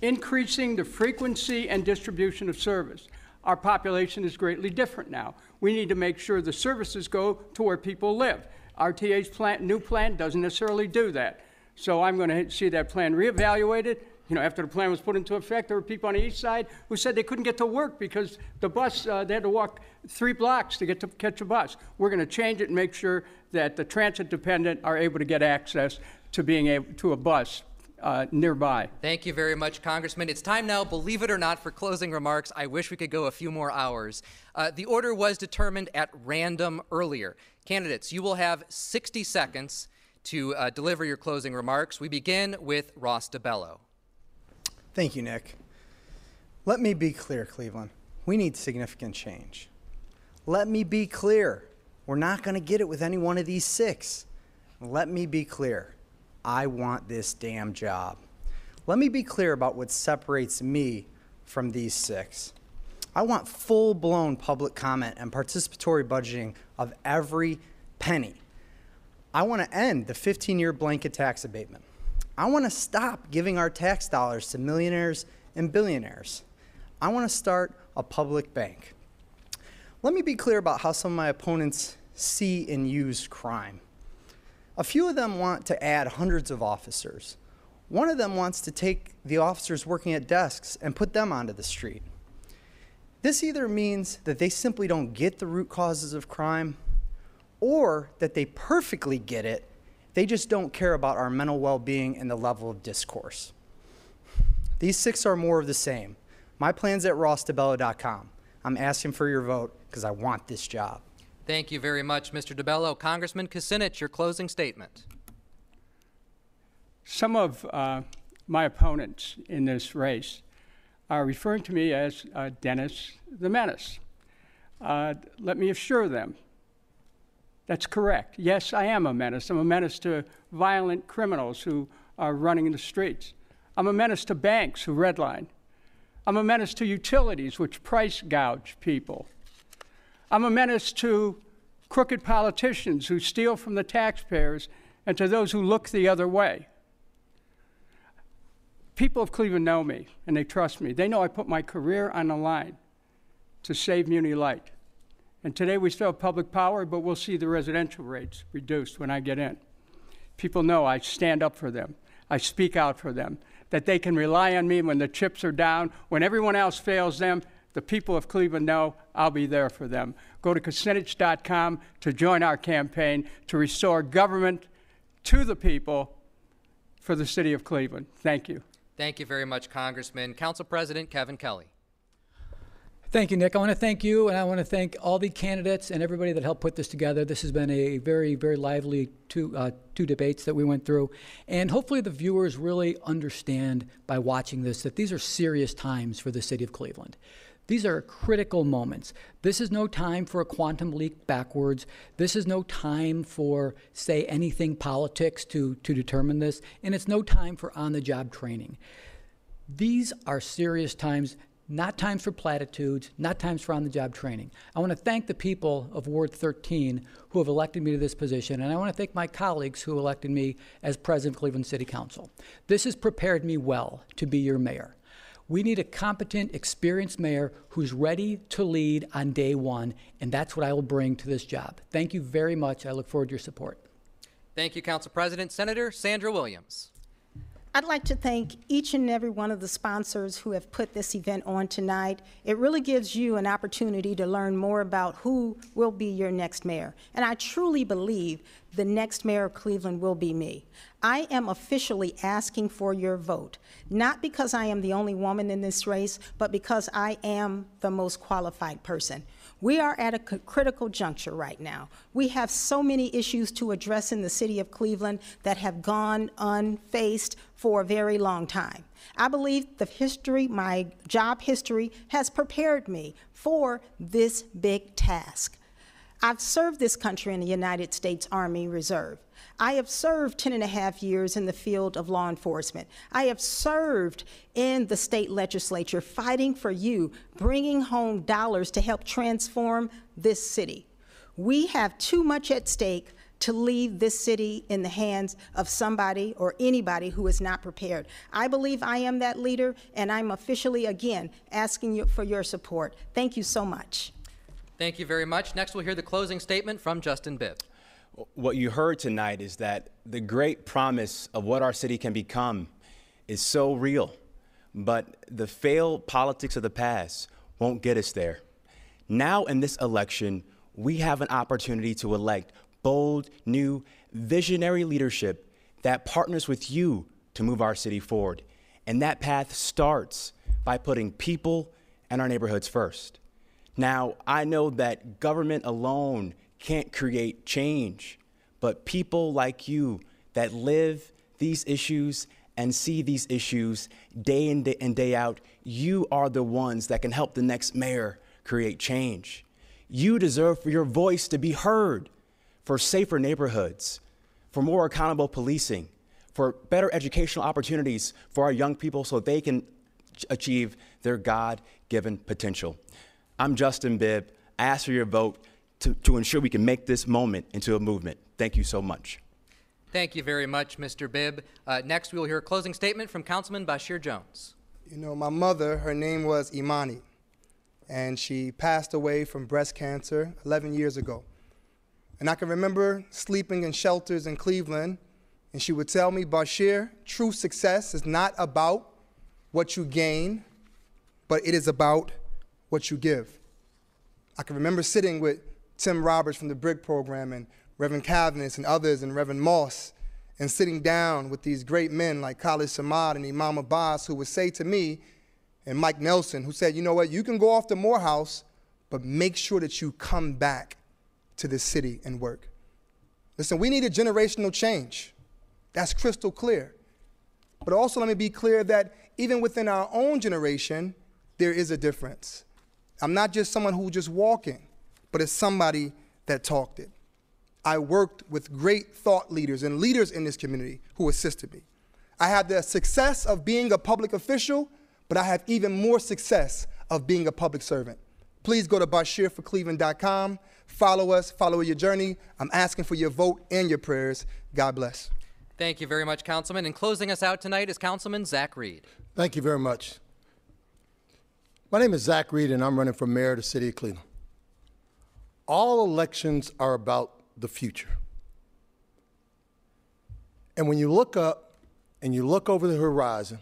increasing the frequency and distribution of service. Our population is greatly different now. We need to make sure the services go to where people live. R T A's plan, new plan doesn't necessarily do that. So I'm going to see that plan reevaluated. You know, after the plan was put into effect, there were people on the east side who said they couldn't get to work because the bus, uh, they had to walk three blocks to get to catch a bus. We're going to change it and make sure that the transit dependent are able to get access to being able to a bus Uh, nearby. Thank you very much, Congressman. It's time now, believe it or not, for closing remarks. I wish we could go a few more hours. Uh, the order was determined at random earlier. Candidates, you will have sixty seconds to uh, deliver your closing remarks. We begin with Ross DiBello. Thank you, Nick. Let me be clear, Cleveland. We need significant change. Let me be clear. We're not going to get it with any one of these six. Let me be clear. I want this damn job. Let me be clear about what separates me from these six. I want full-blown public comment and participatory budgeting of every penny. I want to end the fifteen-year blanket tax abatement. I want to stop giving our tax dollars to millionaires and billionaires. I want to start a public bank. Let me be clear about how some of my opponents see and use crime. A few of them want to add hundreds of officers. One of them wants to take the officers working at desks and put them onto the street. This either means that they simply don't get the root causes of crime, or that they perfectly get it, they just don't care about our mental well-being and the level of discourse. These six are more of the same. My plan's at ross dibello dot com. I'm asking for your vote because I want this job. Thank you very much, Mister DiBello. Congressman Kucinich, your closing statement. Some of uh, my opponents in this race are referring to me as uh, Dennis the Menace. Uh, let me assure them that's correct. Yes, I am a menace. I'm a menace to violent criminals who are running in the streets. I'm a menace to banks who redline. I'm a menace to utilities, which price gouge people. I'm a menace to crooked politicians who steal from the taxpayers and to those who look the other way. People of Cleveland know me, and they trust me. They know I put my career on the line to save Muni Light. And today we still have public power, but we'll see the residential rates reduced when I get in. People know I stand up for them. I speak out for them. that they can rely on me when the chips are down. When everyone else fails them, the people of Cleveland know I'll be there for them. Go to Kucinich dot com to join our campaign to restore government to the people for the city of Cleveland. Thank you. Thank you very much, Congressman. Council President Kevin Kelly. Thank you, Nick. I want to thank you, and I want to thank all the candidates and everybody that helped put this together. This has been a very, very lively two, uh, two debates that we went through. And hopefully the viewers really understand by watching this that these are serious times for the city of Cleveland. These are critical moments. This is no time for a quantum leap backwards. This is no time for, say, anything politics to, to determine this. And it's no time for on-the-job training. These are serious times, not times for platitudes, not times for on-the-job training. I want to thank the people of Ward thirteen who have elected me to this position, and I want to thank my colleagues who elected me as president of Cleveland City Council. This has prepared me well to be your mayor. We need a competent, experienced mayor who's ready to lead on day one, and that's what I will bring to this job. Thank you very much. I look forward to your support. Thank you, Council President. Senator Sandra Williams. I'd like to thank each and every one of the sponsors who have put this event on tonight. It really gives you an opportunity to learn more about who will be your next mayor. And I truly believe the next mayor of Cleveland will be me. I am officially asking for your vote, not because I am the only woman in this race, but because I am the most qualified person. We are at a critical juncture right now. We have so many issues to address in the city of Cleveland that have gone unfaced for a very long time. I believe the history, my job history, has prepared me for this big task. I've served this country in the United States Army Reserve. I have served ten and a half years in the field of law enforcement. I have served in the state legislature fighting for you, bringing home dollars to help transform this city. We have too much at stake to leave this city in the hands of somebody or anybody who is not prepared. I believe I am that leader, and I'm officially, again, asking you for your support. Thank you so much. Thank you very much. Next, we'll hear the closing statement from Justin Bibb. What you heard tonight is that the great promise of what our city can become is so real, but the failed politics of the past won't get us there. Now in this election, we have an opportunity to elect bold, new, visionary leadership that partners with you to move our city forward. And that path starts by putting people and our neighborhoods first. Now, I know that government alone can't create change, but people like you that live these issues and see these issues day in and day out, you are the ones that can help the next mayor create change. You deserve for your voice to be heard, for safer neighborhoods, for more accountable policing, for better educational opportunities for our young people so they can achieve their God-given potential. I'm Justin Bibb. I ask for your vote To, to ensure we can make this moment into a movement. Thank you so much. Thank you very much, Mister Bibb. Uh, next, we will hear a closing statement from Councilman Bashir Jones. You know, my mother, her name was Imani, and she passed away from breast cancer eleven years ago. And I can remember sleeping in shelters in Cleveland, and she would tell me, Bashir, true success is not about what you gain, but it is about what you give. I can remember sitting with Tim Roberts from the BRIC program and Reverend Kavanis and others and Reverend Moss, and sitting down with these great men like Khalid Samad and Imam Abbas, who would say to me, and Mike Nelson, who said, you know what, you can go off to Morehouse, but make sure that you come back to this city and work. Listen, we need a generational change. That's crystal clear. But also let me be clear that even within our own generation, there is a difference. I'm not just someone who's just walking, but it's somebody that talked it. I worked with great thought leaders and leaders in this community who assisted me. I had the success of being a public official, but I have even more success of being a public servant. Please go to Bashir for Cleveland dot com. Follow us, follow your journey. I'm asking for your vote and your prayers. God bless. Thank you very much, Councilman. And closing us out tonight is Councilman Zach Reed. Thank you very much. My name is Zach Reed, and I'm running for mayor of the city of Cleveland. All elections are about the future. And when you look up and you look over the horizon,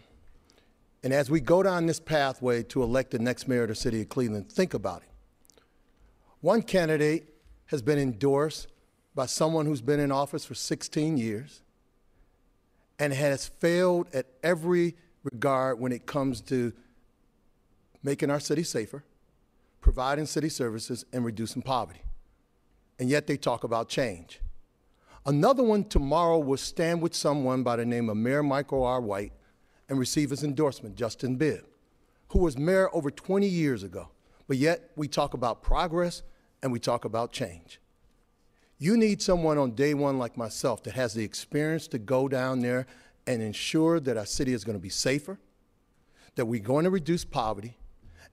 And as we go down this pathway to elect the next mayor of the city of Cleveland, think about it. One candidate has been endorsed by someone who's been in office for sixteen years and has failed at every regard when it comes to making our city safer, providing city services, and reducing poverty. And yet they talk about change. Another one tomorrow will stand with someone by the name of Mayor Michael R. White and receive his endorsement, Justin Bibb, who was mayor over twenty years ago. But yet we talk about progress and we talk about change. You need someone on day one like myself that has the experience to go down there and ensure that our city is going to be safer, that we're going to reduce poverty,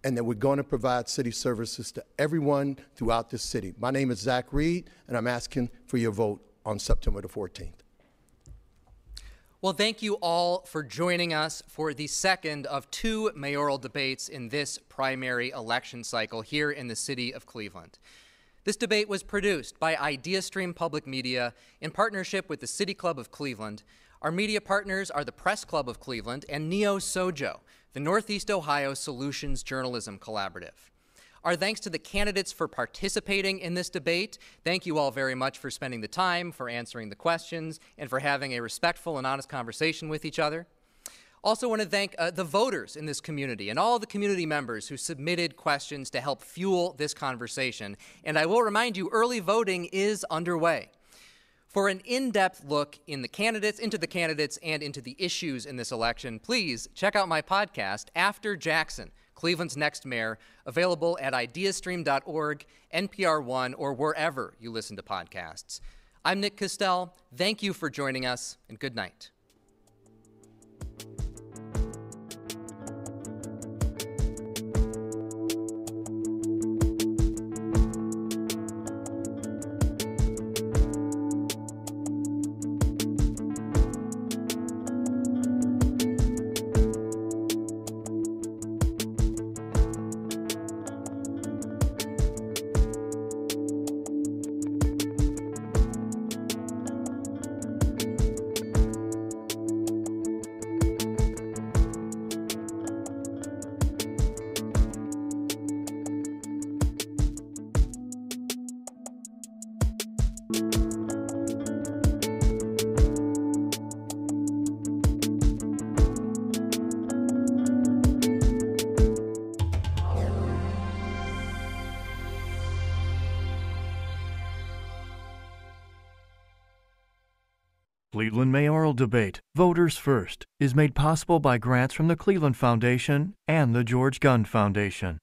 and that we're going to provide city services to everyone throughout this city. My name is Zach Reed, and I'm asking for your vote on September the fourteenth. Well, thank you all for joining us for the second of two mayoral debates in this primary election cycle here in the city of Cleveland. This debate was produced by Ideastream Public Media in partnership with the City Club of Cleveland. Our media partners are the Press Club of Cleveland and Neo Sojo, the Northeast Ohio Solutions Journalism Collaborative. Our thanks to the candidates for participating in this debate. Thank you all very much for spending the time, for answering the questions, and for having a respectful and honest conversation with each other. Also want to thank uh, the voters in this community and all the community members who submitted questions to help fuel this conversation. And I will remind you, early voting is underway. For an in-depth look in the candidates, into the candidates and into the issues in this election, please check out my podcast, After Jackson, Cleveland's Next Mayor, available at ideastream dot org, N P R one, or wherever you listen to podcasts. I'm Nick Castell. Thank you for joining us, and good night. Cleveland Mayoral Debate, Voters First, is made possible by grants from the Cleveland Foundation and the George Gund Foundation.